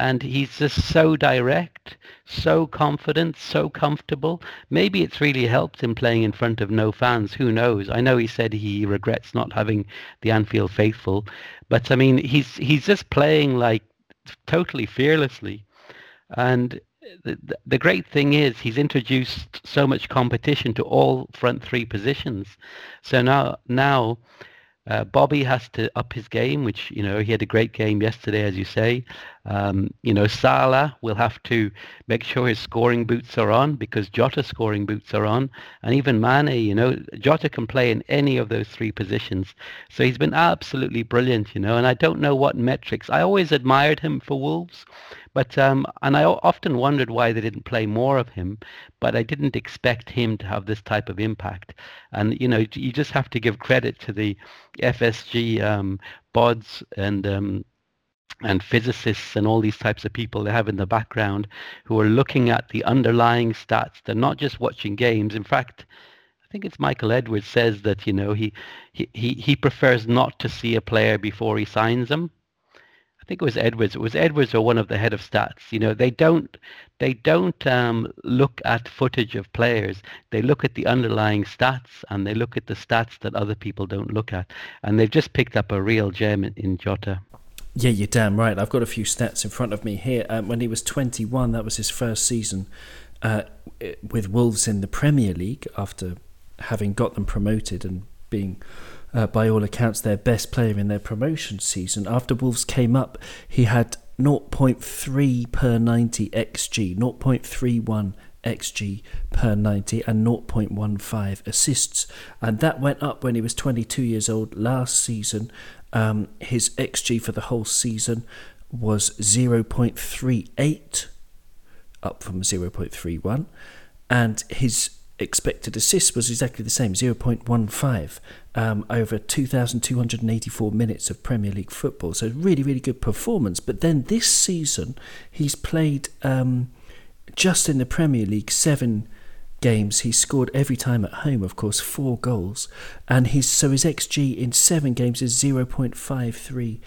And he's just so direct, so confident, so comfortable. Maybe it's really helped him playing in front of no fans. Who knows? I know he said he regrets not having the Anfield faithful, but I mean, he's just playing like totally fearlessly. And the great thing is he's introduced so much competition to all front three positions. So now. Bobby has to up his game, which, you know, he had a great game yesterday, as you say. You know, Salah will have to make sure his scoring boots are on, because Jota's scoring boots are on. And even Mane, you know, Jota can play in any of those three positions. So he's been absolutely brilliant, you know, and I don't know what metrics. I always admired him for Wolves, but and I often wondered why they didn't play more of him, but I didn't expect him to have this type of impact. And, you know, you just have to give credit to the FSG bods and physicists and all these types of people they have in the background who are looking at the underlying stats. They're not just watching games. In fact, I think it's Michael Edwards says that, you know, he prefers not to see a player before he signs them. I think it was Edwards. It was Edwards or one of the head of stats. You know, they don't look at footage of players. They look at the underlying stats, and they look at the stats that other people don't look at. And they've just picked up a real gem in Jota. Yeah, you're damn right. I've got a few stats in front of me here. When he was 21, that was his first season with Wolves in the Premier League after having got them promoted and being, by all accounts, their best player in their promotion season. After Wolves came up, he had 0.3 per 90 XG, 0.31 XG per 90 and 0.15 assists. And that went up when he was 22 years old last season. His XG for the whole season was 0.38, up from 0.31. And his expected assist was exactly the same, 0.15, over 2,284 minutes of Premier League football. So really, really good performance. But then this season, he's played just in the Premier League 7 games. He scored every time at home, of course, 4 goals. And his XG in 7 games is 0.53.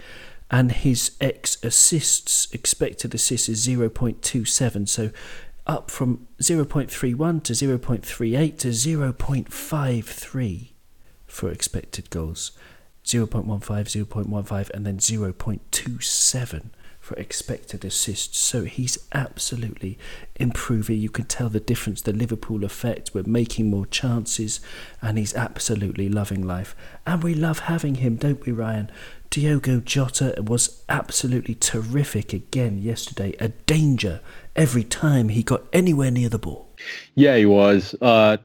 And his expected assists is 0.27. So up from 0.31 to 0.38 to 0.53 for expected goals. 0.15, 0.15 and then 0.27 for expected assists. So he's absolutely improving. You can tell the difference, the Liverpool effect. We're making more chances and he's absolutely loving life. And we love having him, don't we, Ryan? Diogo Jota was absolutely terrific again yesterday. A danger every time he got anywhere near the ball. Yeah, he was. One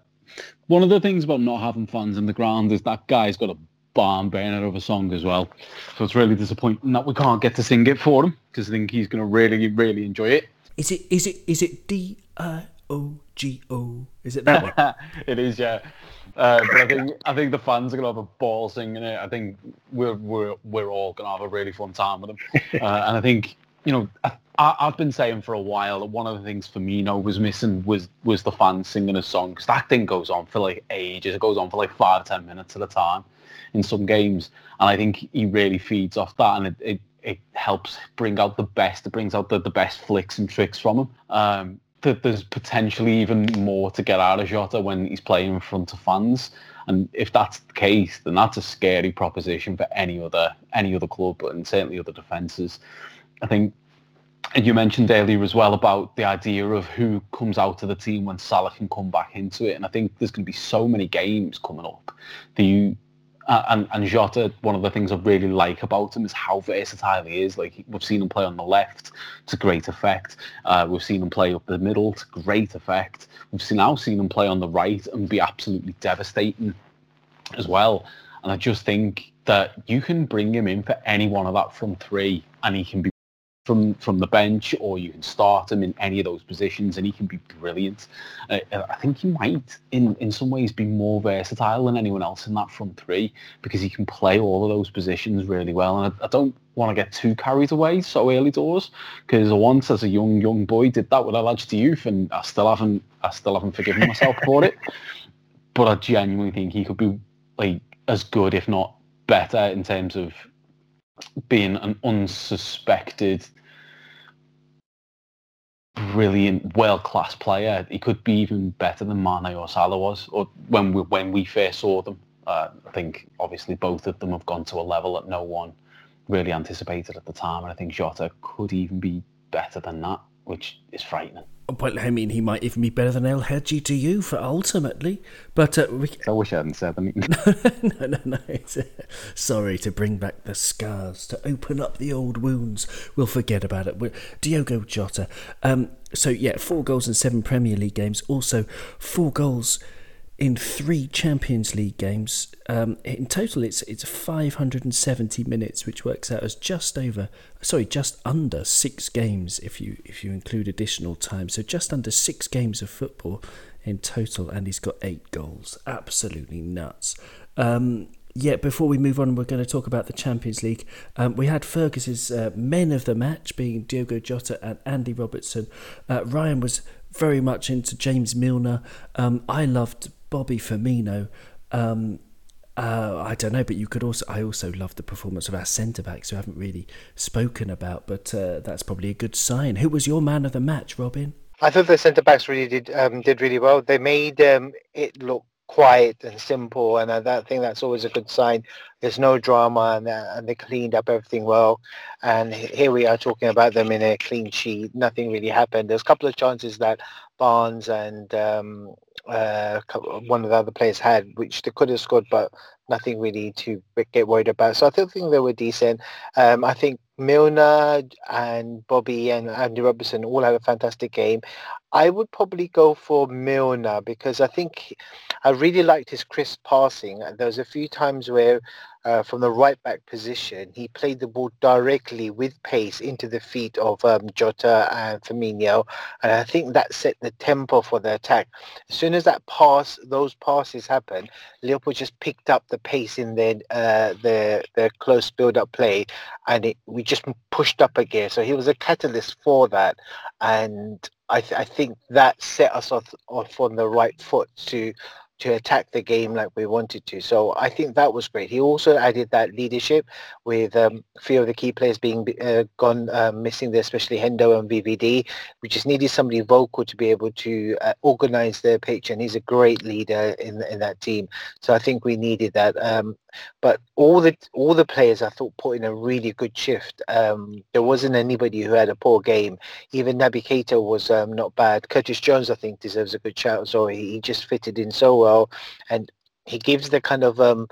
of the things about not having fans in the ground is that guy's got a barn burner of a song as well. So it's really disappointing that we can't get to sing it for him because I think he's going to really, really enjoy it. Is it D-I-O-G-O? Is it that one? It is, yeah. But I think the fans are going to have a ball singing it. I think we're all going to have a really fun time with them. And I think, you know, I've been saying for a while that one of the things Firmino was missing was the fans singing a song, because that thing goes on for like ages. It goes on for like 5-10 minutes at a time in some games, and I think he really feeds off that, and it helps bring out the best. It brings out the best flicks and tricks from him. That there's potentially even more to get out of Jota when he's playing in front of fans, and if that's the case, then that's a scary proposition for any other club, and certainly other defences, I think. And you mentioned earlier as well about the idea of who comes out of the team when Salah can come back into it. And I think there's going to be so many games coming up. And Jota, one of the things I really like about him is how versatile he is. Like, we've seen him play on the left to great effect. We've seen him play up the middle to great effect. We've now seen him play on the right and be absolutely devastating as well. And I just think that you can bring him in for any one of that front three and he can be from the bench, or you can start him in any of those positions and he can be brilliant. I think he might in some ways be more versatile than anyone else in that front three, because he can play all of those positions really well. And I don't want to get too carried away so early doors, because once as a young boy did that with Al-Ahly Youth, and I still haven't forgiven myself for it. But I genuinely think he could be like as good, if not better, in terms of being an unsuspected, brilliant, world-class player. He could be even better than Mane or Salah was, or when we first saw them. I think obviously both of them have gone to a level that no one really anticipated at the time, and I think Jota could even be better than that, which is frightening. Well, I mean, he might even be better than El Hadji to you for ultimately. But I wish I hadn't said that. No. Sorry to bring back the scars, to open up the old wounds. We'll forget about it. Diogo Jota. So, yeah, 4 goals in 7 Premier League games. Also, 4 goals in 3 Champions League games. In total, it's 570 minutes, which works out as just under 6 games if you include additional time. So just under 6 games of football in total, and he's got 8 goals. Absolutely nuts. Before we move on, we're going to talk about the Champions League. We had Fergus' men of the match being Diogo Jota and Andy Robertson. Ryan was very much into James Milner. I loved Bobby Firmino. I don't know, but I also loved the performance of our centre-backs, who I haven't really spoken about, but that's probably a good sign. Who was your man of the match, Robin? I thought the centre-backs really did really well. They made it look quiet and simple, and I think that's always a good sign. There's no drama, and they cleaned up everything well. And here we are talking about them in a clean sheet. Nothing really happened. There's a couple of chances that Barnes and one of the other players had, which they could have scored, but nothing really to get worried about. So I think they were decent. I think Milner and Bobby and Andy Robertson all had a fantastic game. I would probably go for Milner because I think I really liked his crisp passing. There was a few times where from the right back position, he played the ball directly with pace into the feet of Jota and Firmino, and I think that set the tempo for the attack. As soon as those passes happened, Liverpool just picked up the pace in their close build-up play, and we just pushed up a gear. So he was a catalyst for that, and I think that set us off on the right foot to attack the game like we wanted to. So I think that was great. He also added that leadership with a few of the key players being missing there, especially Hendo and VVD. We just needed somebody vocal to be able to organise their pitch, and he's a great leader in that team. So I think we needed that. But all the players, I thought, put in a really good shift. There wasn't anybody who had a poor game. Even Naby Keita was not bad. Curtis Jones, I think, deserves a good shout. So he just fitted in so well, and he gives the kind of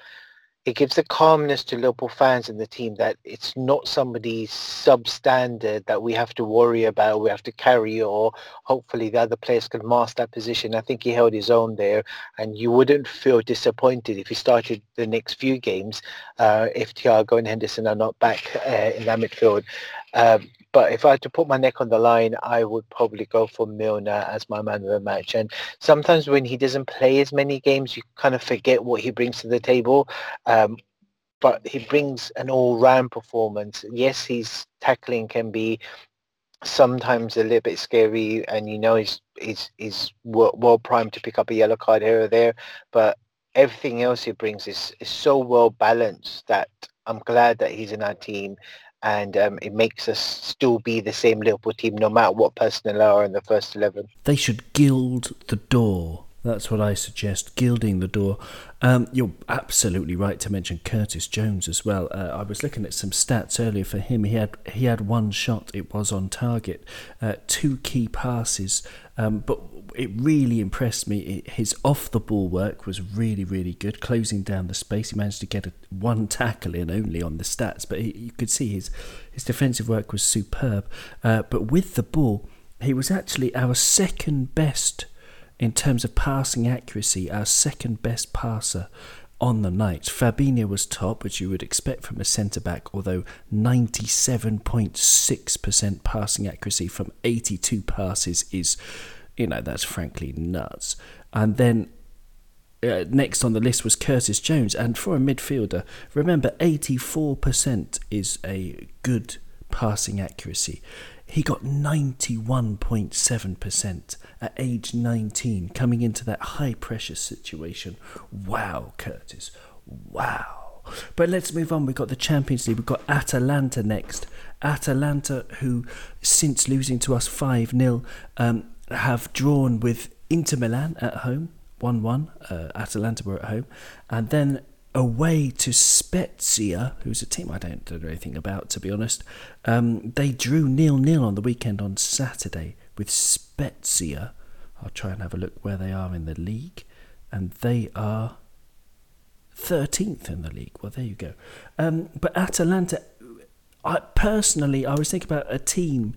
it gives the calmness to Liverpool fans and the team that it's not somebody substandard that we have to worry about, we have to carry, or hopefully the other players can master that position. I think he held his own there, and you wouldn't feel disappointed if he started the next few games if Thiago and Henderson are not back in that midfield. But if I had to put my neck on the line, I would probably go for Milner as my man of the match. And sometimes when he doesn't play as many games, you kind of forget what he brings to the table. But he brings an all-round performance. Yes, his tackling can be sometimes a little bit scary, and you know he's well primed to pick up a yellow card here or there. But everything else he brings is so well balanced that I'm glad that he's in our team. And it makes us still be the same Liverpool team, no matter what personnel are in the first 11. They should gild the door. That's what I suggest, gilding the door. You're absolutely right to mention Curtis Jones as well. I was looking at some stats earlier for him. He had one shot. It was on target. Two key passes. But it really impressed me. His off-the-ball work was really, really good, closing down the space. He managed to get one tackle in only on the stats, but you could see his defensive work was superb. But with the ball, he was actually our second best, in terms of passing accuracy, our second best passer on the night. Fabinho was top, which you would expect from a centre-back, although 97.6% passing accuracy from 82 passes is, that's frankly nuts. And then next on the list was Curtis Jones. And for a midfielder, remember, 84% is a good passing accuracy. He got 91.7% at age 19, coming into that high-pressure situation. Wow, Curtis. Wow. But let's move on. We've got the Champions League. We've got Atalanta next. Atalanta, who, since losing to us 5-0, have drawn with Inter Milan at home, 1-1. Atalanta were at home. And then away to Spezia, who's a team I don't know anything about, to be honest. They drew 0-0 on the weekend on Saturday with Spezia. I'll try and have a look where they are in the league. And they are 13th in the league. Well, there you go. But Atalanta, I was thinking about the team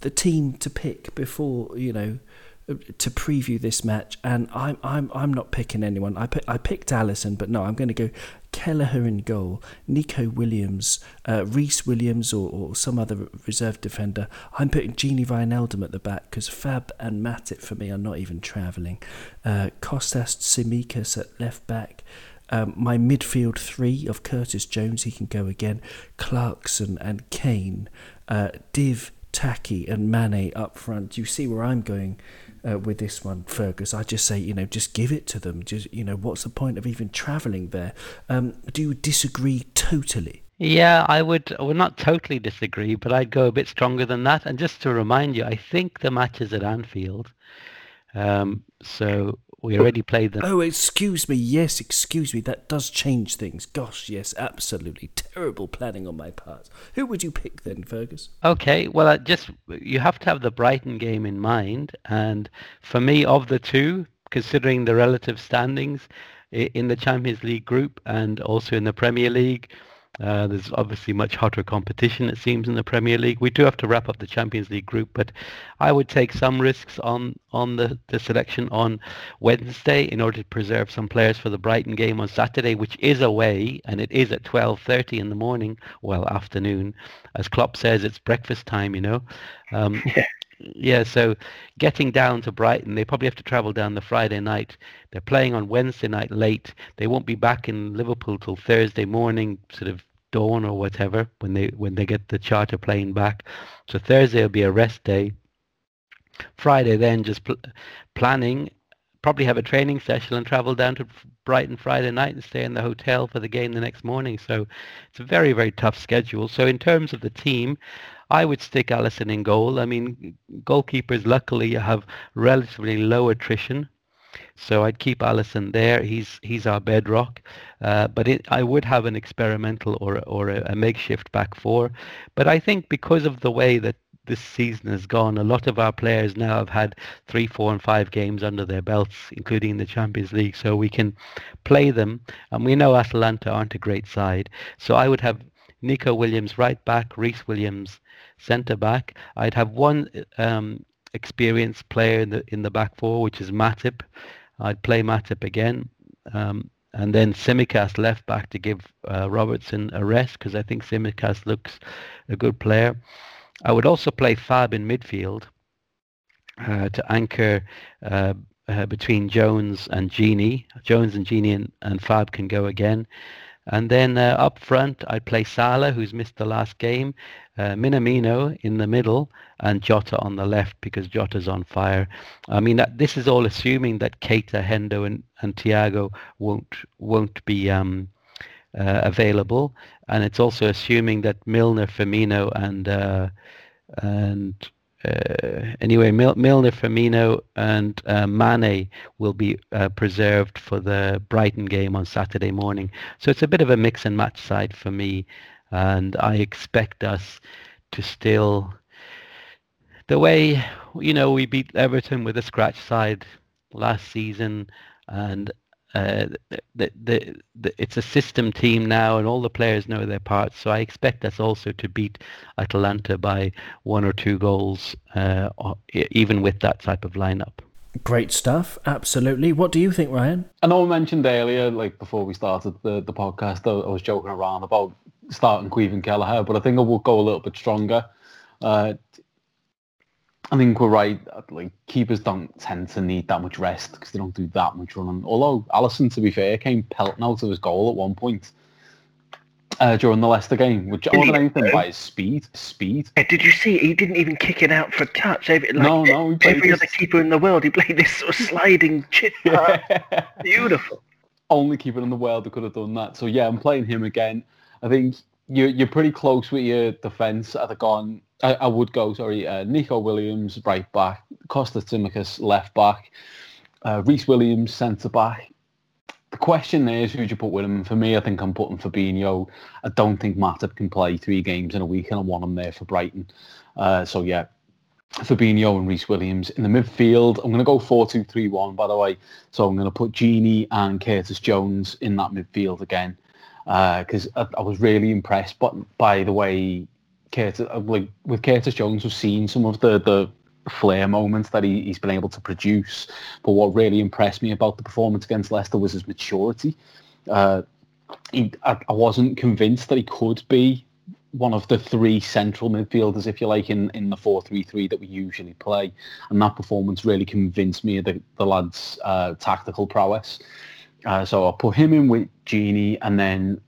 to pick before, to preview this match, and I'm not picking anyone. I picked Alisson, but no, I'm going to go Kelleher in goal, Nico Williams, Reece Williams or some other reserve defender. I'm putting Gini Wijnaldum at the back because Fab and Matic for me are not even travelling. Kostas Tsimikas at left back. My midfield three of Curtis Jones, he can go again, Clarkson and Kane, Div, Taki and Mane up front. You see where I'm going with this one, Fergus. I just say, just give it to them. Just, what's the point of even travelling there? Do you disagree totally? Yeah, I would not totally disagree, but I'd go a bit stronger than that. And just to remind you, I think the match is at Anfield. So We already played them. Oh, excuse me. Yes, excuse me. That does change things. Gosh, yes, absolutely. Terrible planning on my part. Who would you pick then, Fergus? Okay, well, you have to have the Brighton game in mind. And for me, of the two, considering the relative standings in the Champions League group and also in the Premier League, there's obviously much hotter competition, it seems, in the Premier League. We do have to wrap up the Champions League group, but I would take some risks on the selection on Wednesday in order to preserve some players for the Brighton game on Saturday, which is away, and it is at 12:30 in the morning, well, afternoon. As Klopp says, it's breakfast time, you know. Yeah, so getting down to Brighton, they probably have to travel down the Friday night. They're playing on Wednesday night late. They won't be back in Liverpool till Thursday morning, sort of dawn or whatever, when they get the charter plane back. So Thursday will be a rest day. Friday then just planning, probably have a training session and travel down to Brighton Friday night and stay in the hotel for the game the next morning. So it's a very, very tough schedule. So in terms of the team, I would stick Alisson in goal. I mean, goalkeepers luckily have relatively low attrition, so I'd keep Alisson there. He's our bedrock. But I would have an experimental or a makeshift back four. But I think because of the way that this season has gone, a lot of our players now have had 3, 4, and 5 games under their belts, including the Champions League, so we can play them. And we know Atalanta aren't a great side, so I would have Nico Williams right back, Reece Williams centre back. I'd have one experienced player in the back four, which is Matip. I'd play Matip again, and then Tsimikas left back to give Robertson a rest, because I think Tsimikas looks a good player. I would also play Fab in midfield to anchor between Jones and Gini. Jones and Gini and Fab can go again. And then up front, I'd play Salah, who's missed the last game, Minamino in the middle, and Jota on the left, because Jota's on fire. I mean, this is all assuming that Keita, Hendo, and Thiago won't be available, and it's also assuming that Milner, Firmino, Milner, Firmino, and Mane will be preserved for the Brighton game on Saturday morning. So it's a bit of a mix and match side for me, and I expect us to still, the way, you know, we beat Everton with a scratch side last season, and it's a system team now, and all the players know their parts. So I expect us also to beat Atalanta by 1 or 2 goals, even with that type of lineup. Great stuff, absolutely. What do you think, Ryan? I know I mentioned earlier, like before we started the podcast, I was joking around about starting Cueven Kelleher, but I think I will go a little bit stronger. I think we're right. Like, keepers don't tend to need that much rest because they don't do that much running. Although Alisson, to be fair, came pelting out of his goal at one point during the Leicester game, which more than anything by his speed. Yeah, did you see? He didn't even kick it out for touch. No. Every other keeper in the world, he played this sort of sliding chip. Yeah. Beautiful. Only keeper in the world that could have done that. So yeah, I'm playing him again. I think you're pretty close with your defence. I would go Nico Williams, right back, Costa Tsimikas, left back, Reece Williams, centre back. The question there is, who do you put with him? For me, I think I'm putting Fabinho. I don't think Matip can play 3 games in a week, and I want him there for Brighton. So yeah, Fabinho and Reece Williams. In the midfield, I'm going to go 4-2-3-1, by the way. So I'm going to put Gini and Curtis Jones in that midfield again, because I was really impressed by the way Curtis Jones, we've seen some of the flair moments that he's been able to produce, but what really impressed me about the performance against Leicester was his maturity. I wasn't convinced that he could be one of the 3 central midfielders, if you like, in the 4-3-3 that we usually play, and that performance really convinced me of the lad's tactical prowess. So I'll put him in with Gini, and then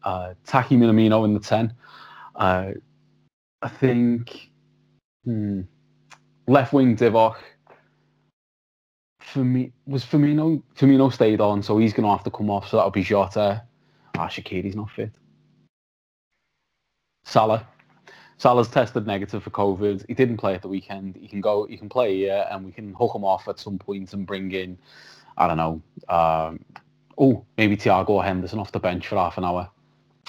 Taki Minamino in the 10. I think left wing Divock. For me, was Firmino. Firmino stayed on, so he's going to have to come off. So that'll be Jota. Shaqiri's not fit. Salah. Salah's tested negative for COVID. He didn't play at the weekend. He can play here, and we can hook him off at some point and bring in I don't know, maybe Thiago or Henderson off the bench for half an hour.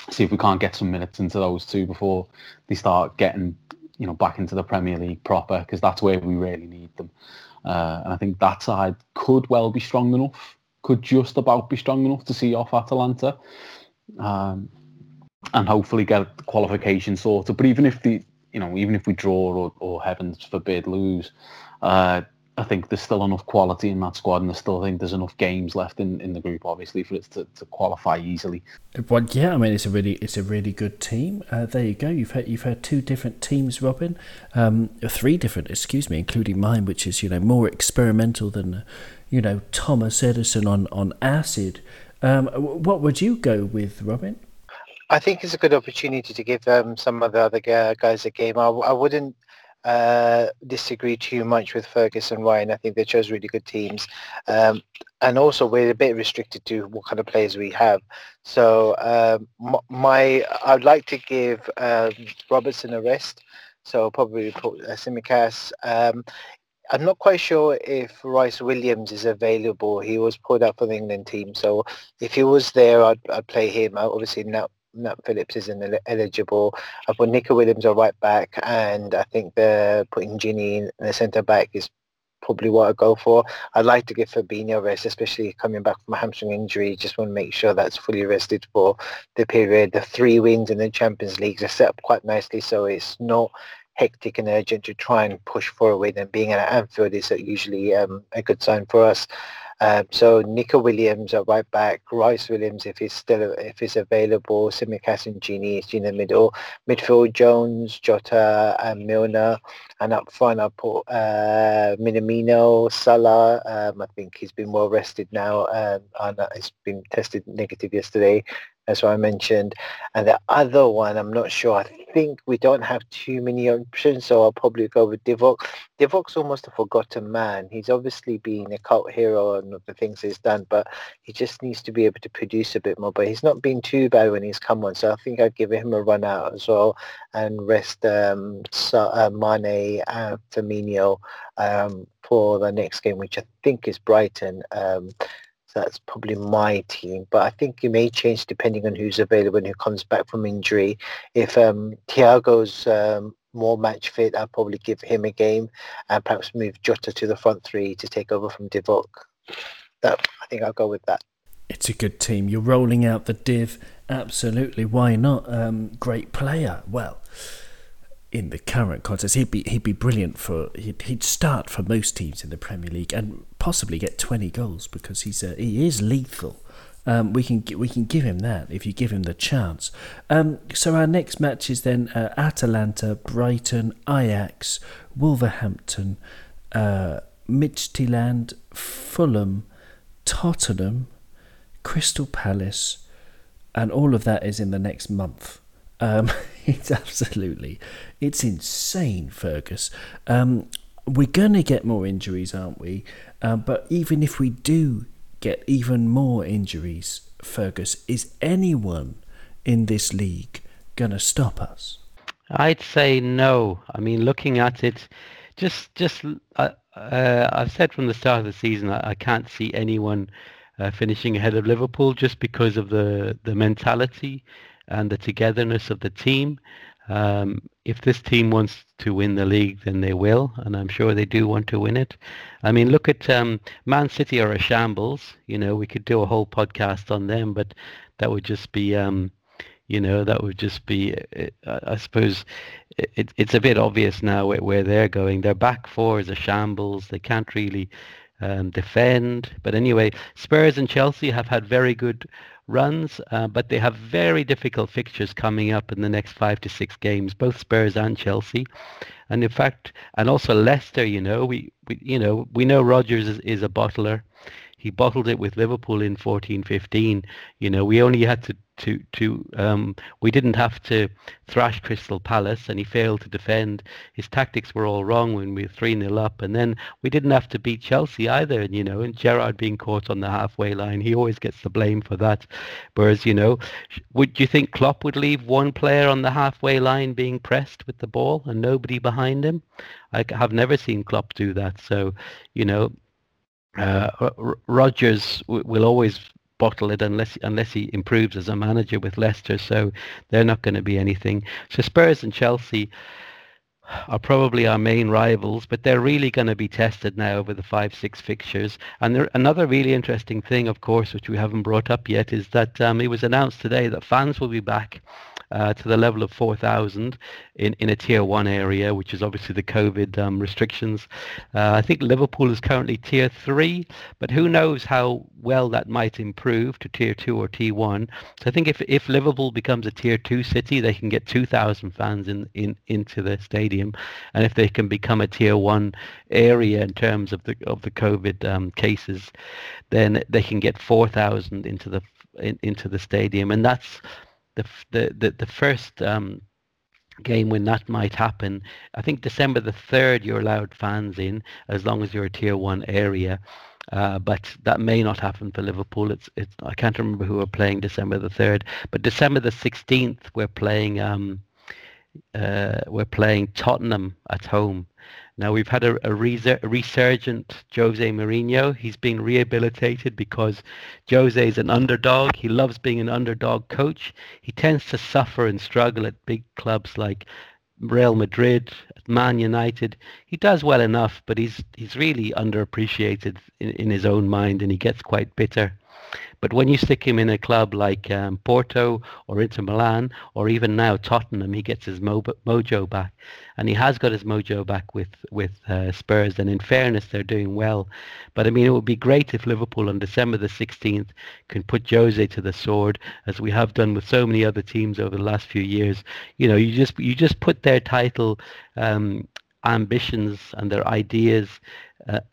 See if we can't get some minutes into those two before they start getting, back into the Premier League proper, because that's where we really need them. And I think that side could just about be strong enough to see off Atalanta, and hopefully get qualification sorted. But even if even if we draw or heavens forbid lose, I think there's still enough quality in that squad, and I think there's enough games left in the group, obviously, for it to qualify easily. Well, yeah, I mean, it's a really good team. There you go. You've had two different teams, Robin, three different, excuse me, including mine, which is more experimental than Thomas Edison on acid. What would you go with, Robin? I think it's a good opportunity to give some of the other guys a game. I wouldn't disagree too much with Fergus and Ryan. I think they chose really good teams, and also we're a bit restricted to what kind of players we have, so I'd like to give Robertson a rest, so probably put Tsimikas. I'm not quite sure if Rice Williams is available. He was pulled up for the England team, so if he was there I'd play him. Obviously Nat Phillips isn't eligible. I put Nico Williams on right back, and I think putting Gini in the centre back is probably what I go for. I'd like to give Fabinho a rest, especially coming back from a hamstring injury. Just want to make sure that's fully rested for the period. The three wins in the Champions League are set up quite nicely, so it's not hectic and urgent to try and push for a win. And being at Anfield is usually a good sign for us. So Nico Williams at right back, Rice Williams if he's available, Tsimikas and Gini in the middle, midfield Jones, Jota and Milner, and up front I put Minamino, Salah. I think he's been well rested now, and he's been tested negative yesterday, as I mentioned. And the other one, I'm not sure. I think we don't have too many options, so I'll probably go with Divock. Divock's almost a forgotten man. He's obviously been a cult hero and the things he's done, but he just needs to be able to produce a bit more. But he's not been too bad when he's come on, so I think I'd give him a run out as well and rest Mane and Firmino for the next game, which I think is Brighton. That's probably my team, but I think it may change depending on who's available and who comes back from injury. If Thiago's more match fit, I'll probably give him a game and perhaps move Jota to the front three to take over from Divock. I think I'll go with that. It's a good team. You're rolling out the div. Absolutely. Why not? Great player. Well, in the current context, he'd be brilliant he'd start for most teams in the Premier League and possibly get 20 goals because he is lethal. We can give him that if you give him the chance. So our next match is then Atalanta, Brighton, Ajax, Wolverhampton, Midtjylland, Fulham, Tottenham, Crystal Palace, and all of that is in the next month. It's insane, Fergus. We're going to get more injuries, aren't we? But even if we do get even more injuries, Fergus, is anyone in this league going to stop us? I'd say no. I mean, looking at it, I've said from the start of the season, I can't see anyone finishing ahead of Liverpool just because of the mentality and the togetherness of the team. If this team wants to win the league, then they will, and I'm sure they do want to win it. I mean, look at Man City are a shambles. We could do a whole podcast on them, but that would just be. I suppose it's a bit obvious now where they're going. Their back four is a shambles. They can't really defend. But anyway, Spurs and Chelsea have had very good runs, but they have very difficult fixtures coming up in the next 5 to 6 games, both Spurs and Chelsea, and in fact, and also Leicester. We know Rodgers is a bottler. He bottled it with Liverpool in 14-15. We only had to we didn't have to thrash Crystal Palace, and he failed to defend. His tactics were all wrong when we were 3-0 up, and then we didn't have to beat Chelsea either, and Gerrard being caught on the halfway line, he always gets the blame for that. Whereas, would you think Klopp would leave one player on the halfway line being pressed with the ball and nobody behind him? I have never seen Klopp do that. So, Rodgers will always bottle it unless he improves as a manager with Leicester, so they're not going to be anything. So Spurs and Chelsea are probably our main rivals, but they're really going to be tested now over the 5-6 fixtures. And another really interesting thing, of course, which we haven't brought up yet, is that it was announced today that fans will be back to the level of 4,000 in a tier 1 area, which is obviously the COVID restrictions. I think Liverpool is currently tier 3, but who knows how well that might improve to tier 2 or T1. So I think if Liverpool becomes a tier 2 city, they can get 2,000 fans into the stadium. And if they can become a tier 1 area in terms of the COVID cases, then they can get 4,000 into the stadium. And that's the first game when that might happen. I think December the 3rd you're allowed fans in as long as you're a tier 1 area, but that may not happen for Liverpool. It's I can't remember who we're playing December the 3rd, but December the 16th we're playing Tottenham at home. Now, we've had a resurgent Jose Mourinho. He's been rehabilitated because Jose is an underdog. He loves being an underdog coach. He tends to suffer and struggle at big clubs like Real Madrid, Man United. He does well enough, but he's really underappreciated in his own mind, and he gets quite bitter. But when you stick him in a club like Porto or Inter Milan or even now Tottenham, he gets his mojo back. And he has got his mojo back with Spurs. And in fairness, they're doing well. But I mean, it would be great if Liverpool on December the 16th can put Jose to the sword, as we have done with so many other teams over the last few years. You know, you just put their title ambitions and their ideas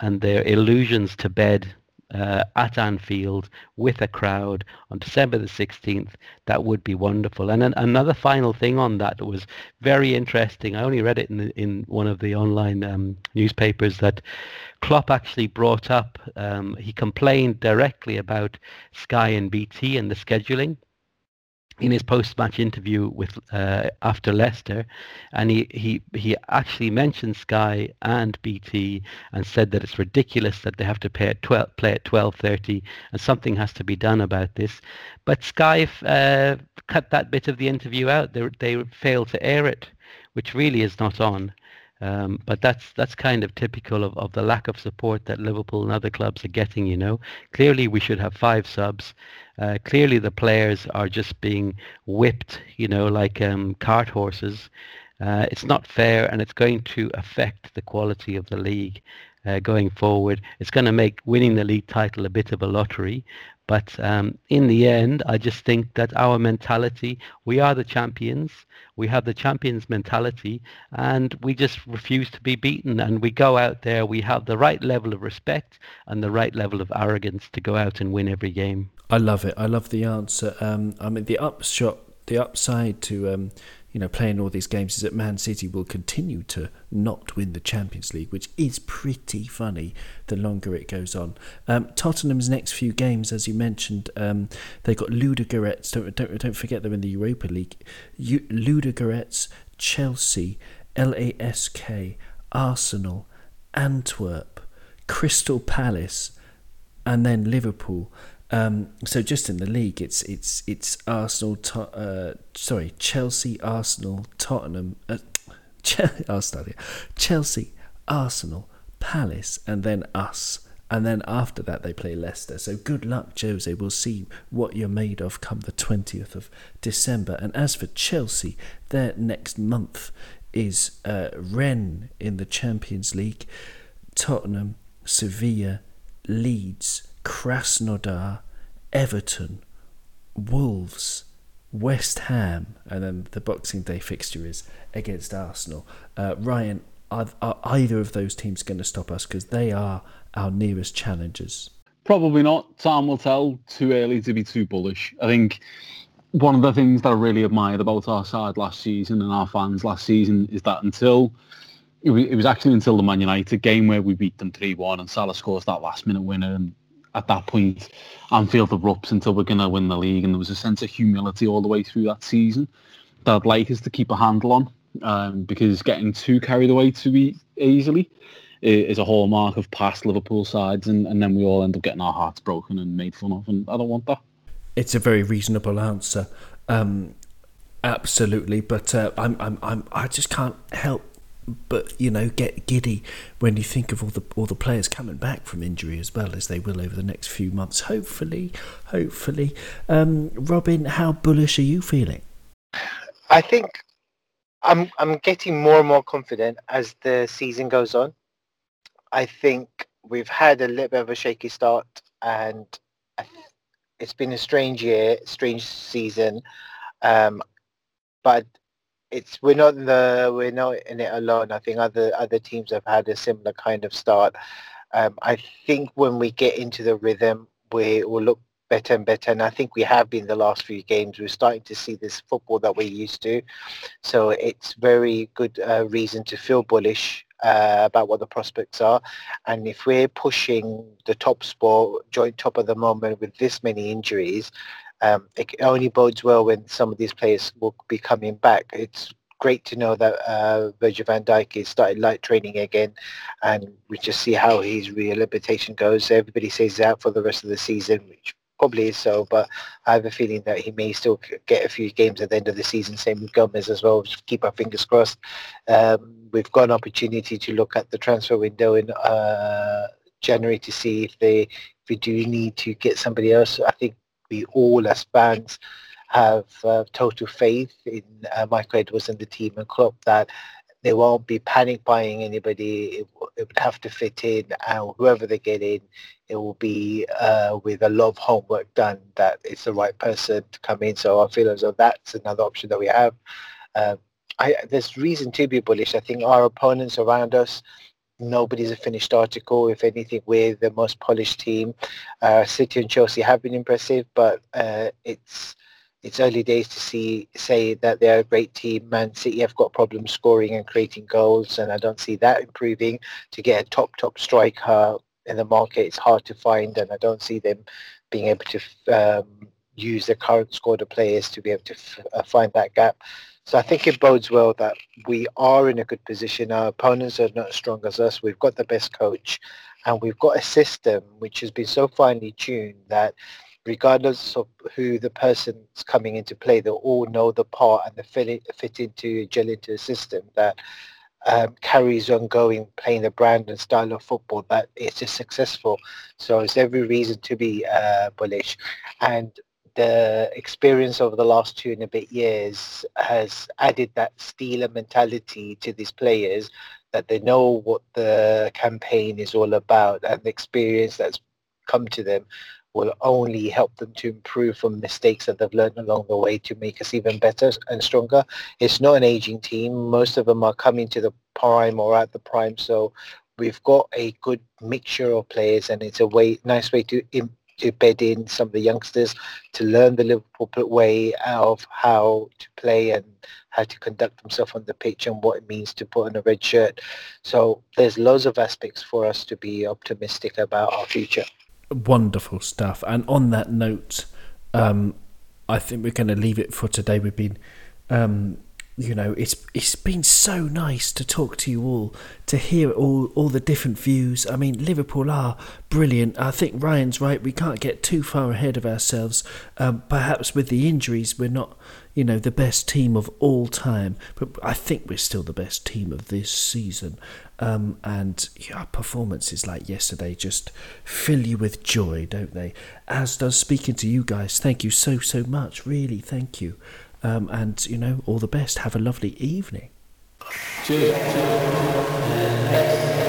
and their illusions to bed. At Anfield with a crowd on December the 16th, that would be wonderful. And another final thing on that was very interesting. I only read it in one of the online newspapers that Klopp actually brought up. He complained directly about Sky and BT and the scheduling in his post-match interview with after Leicester, and he actually mentioned Sky and BT and said that it's ridiculous that they have to play at 12:30 and something has to be done about this. But Sky cut that bit of the interview out. They failed to air it, which really is not on. But that's kind of typical of the lack of support that Liverpool and other clubs are getting, you know. Clearly we should have 5 subs. Clearly the players are just being whipped, you know, like cart horses. It's not fair, and it's going to affect the quality of the league going forward. It's going to make winning the league title a bit of a lottery. But in the end, I just think that our mentality, we are the champions. We have the champions mentality, and we just refuse to be beaten. And we go out there, we have the right level of respect and the right level of arrogance to go out and win every game. I love it. I love the answer. I mean, the upside to playing all these games is that Man City will continue to not win the Champions League, which is pretty funny the longer it goes on. Tottenham's next few games, as you mentioned, they've got Ludogorets, don't forget they're in the Europa League, Ludogorets, Chelsea, LASK, Arsenal, Antwerp, Crystal Palace, and then Liverpool. So just in the league, it's Chelsea, Arsenal, Tottenham, Chelsea, Arsenal, Palace, and then us. And then after that, they play Leicester. So good luck, Jose. We'll see what you're made of come the 20th of December. And as for Chelsea, their next month is Rennes in the Champions League, Tottenham, Sevilla, Leeds, Krasnodar, Everton, Wolves, West Ham, and then the Boxing Day fixture is against Arsenal. Ryan, are either of those teams going to stop us, because they are our nearest challengers? Probably not. Time will tell. Too early to be too bullish. I think one of the things that I really admired about our side last season and our fans last season is that until the Man United game where we beat them 3-1 and Salah scores that last-minute winner, and at that point, Anfield erupts until we're going to win the league. And there was a sense of humility all the way through that season that I'd like us to keep a handle on, because getting too carried away too easily is a hallmark of past Liverpool sides, and then we all end up getting our hearts broken and made fun of, and I don't want that. It's a very reasonable answer, absolutely. But I just can't help but get giddy when you think of all the players coming back from injury as well as they will over the next few months. Hopefully, Robin, how bullish are you feeling? I think I'm getting more and more confident as the season goes on. I think we've had a little bit of a shaky start, and it's been a strange year, strange season, but we're not in it alone. I think other teams have had a similar kind of start. I think when we get into the rhythm, we will look better and better. And I think we have been the last few games. We're starting to see this football that we're used to. So it's very good reason to feel bullish about what the prospects are. And if we're pushing the top spot, joint top at the moment with this many injuries, it only bodes well when some of these players will be coming back. It's great to know that Virgil van Dijk has started light training again, and we just see how his rehabilitation goes. Everybody says he's out for the rest of the season, which probably is so, but I have a feeling that he may still get a few games at the end of the season. Same with Gomez as well. Just keep our fingers crossed. We've got an opportunity to look at the transfer window in January to see if we do need to get somebody else. I think we all as fans have total faith in Michael Edwards and the team and Klopp that they won't be panic buying anybody. It would have to fit in, and whoever they get in, it will be with a lot of homework done that it's the right person to come in. So I feel as though that's another option that we have. There's reason to be bullish. I think our opponents around us, nobody's a finished article. If anything, we're the most polished team. City and Chelsea have been impressive, but it's early days to say that they're a great team. Man City have got problems scoring and creating goals, and I don't see that improving. To get a top striker in the market, it's hard to find, and I don't see them being able to use the current squad of players to be able to find that gap. So I think it bodes well that we are in a good position. Our opponents are not as strong as us. We've got the best coach, and we've got a system which has been so finely tuned that regardless of who the person's coming into play, they all know the part and they fit into a system that carries on going, playing the brand and style of football that is just successful. So it's every reason to be bullish. And the experience over the last 2.5 years has added that Steeler mentality to these players, that they know what the campaign is all about, and the experience that's come to them will only help them to improve from mistakes that they've learned along the way to make us even better and stronger. It's not an aging team. Most of them are coming to the prime or at the prime. So we've got a good mixture of players, and it's a nice way to bed in some of the youngsters to learn the Liverpool way of how to play and how to conduct themselves on the pitch and what it means to put on a red shirt. So there's loads of aspects for us to be optimistic about our future. Wonderful stuff. And on that note, I think we're going to leave it for today. We've been, it's been so nice to talk to you all, to hear all the different views. I mean, Liverpool are brilliant. I think Ryan's right. We can't get too far ahead of ourselves. Perhaps with the injuries, we're not, the best team of all time, but I think we're still the best team of this season. And yeah, performances like yesterday just fill you with joy, don't they? As does speaking to you guys. Thank you so much. Really, thank you. And all the best. Have a lovely evening. Cheers.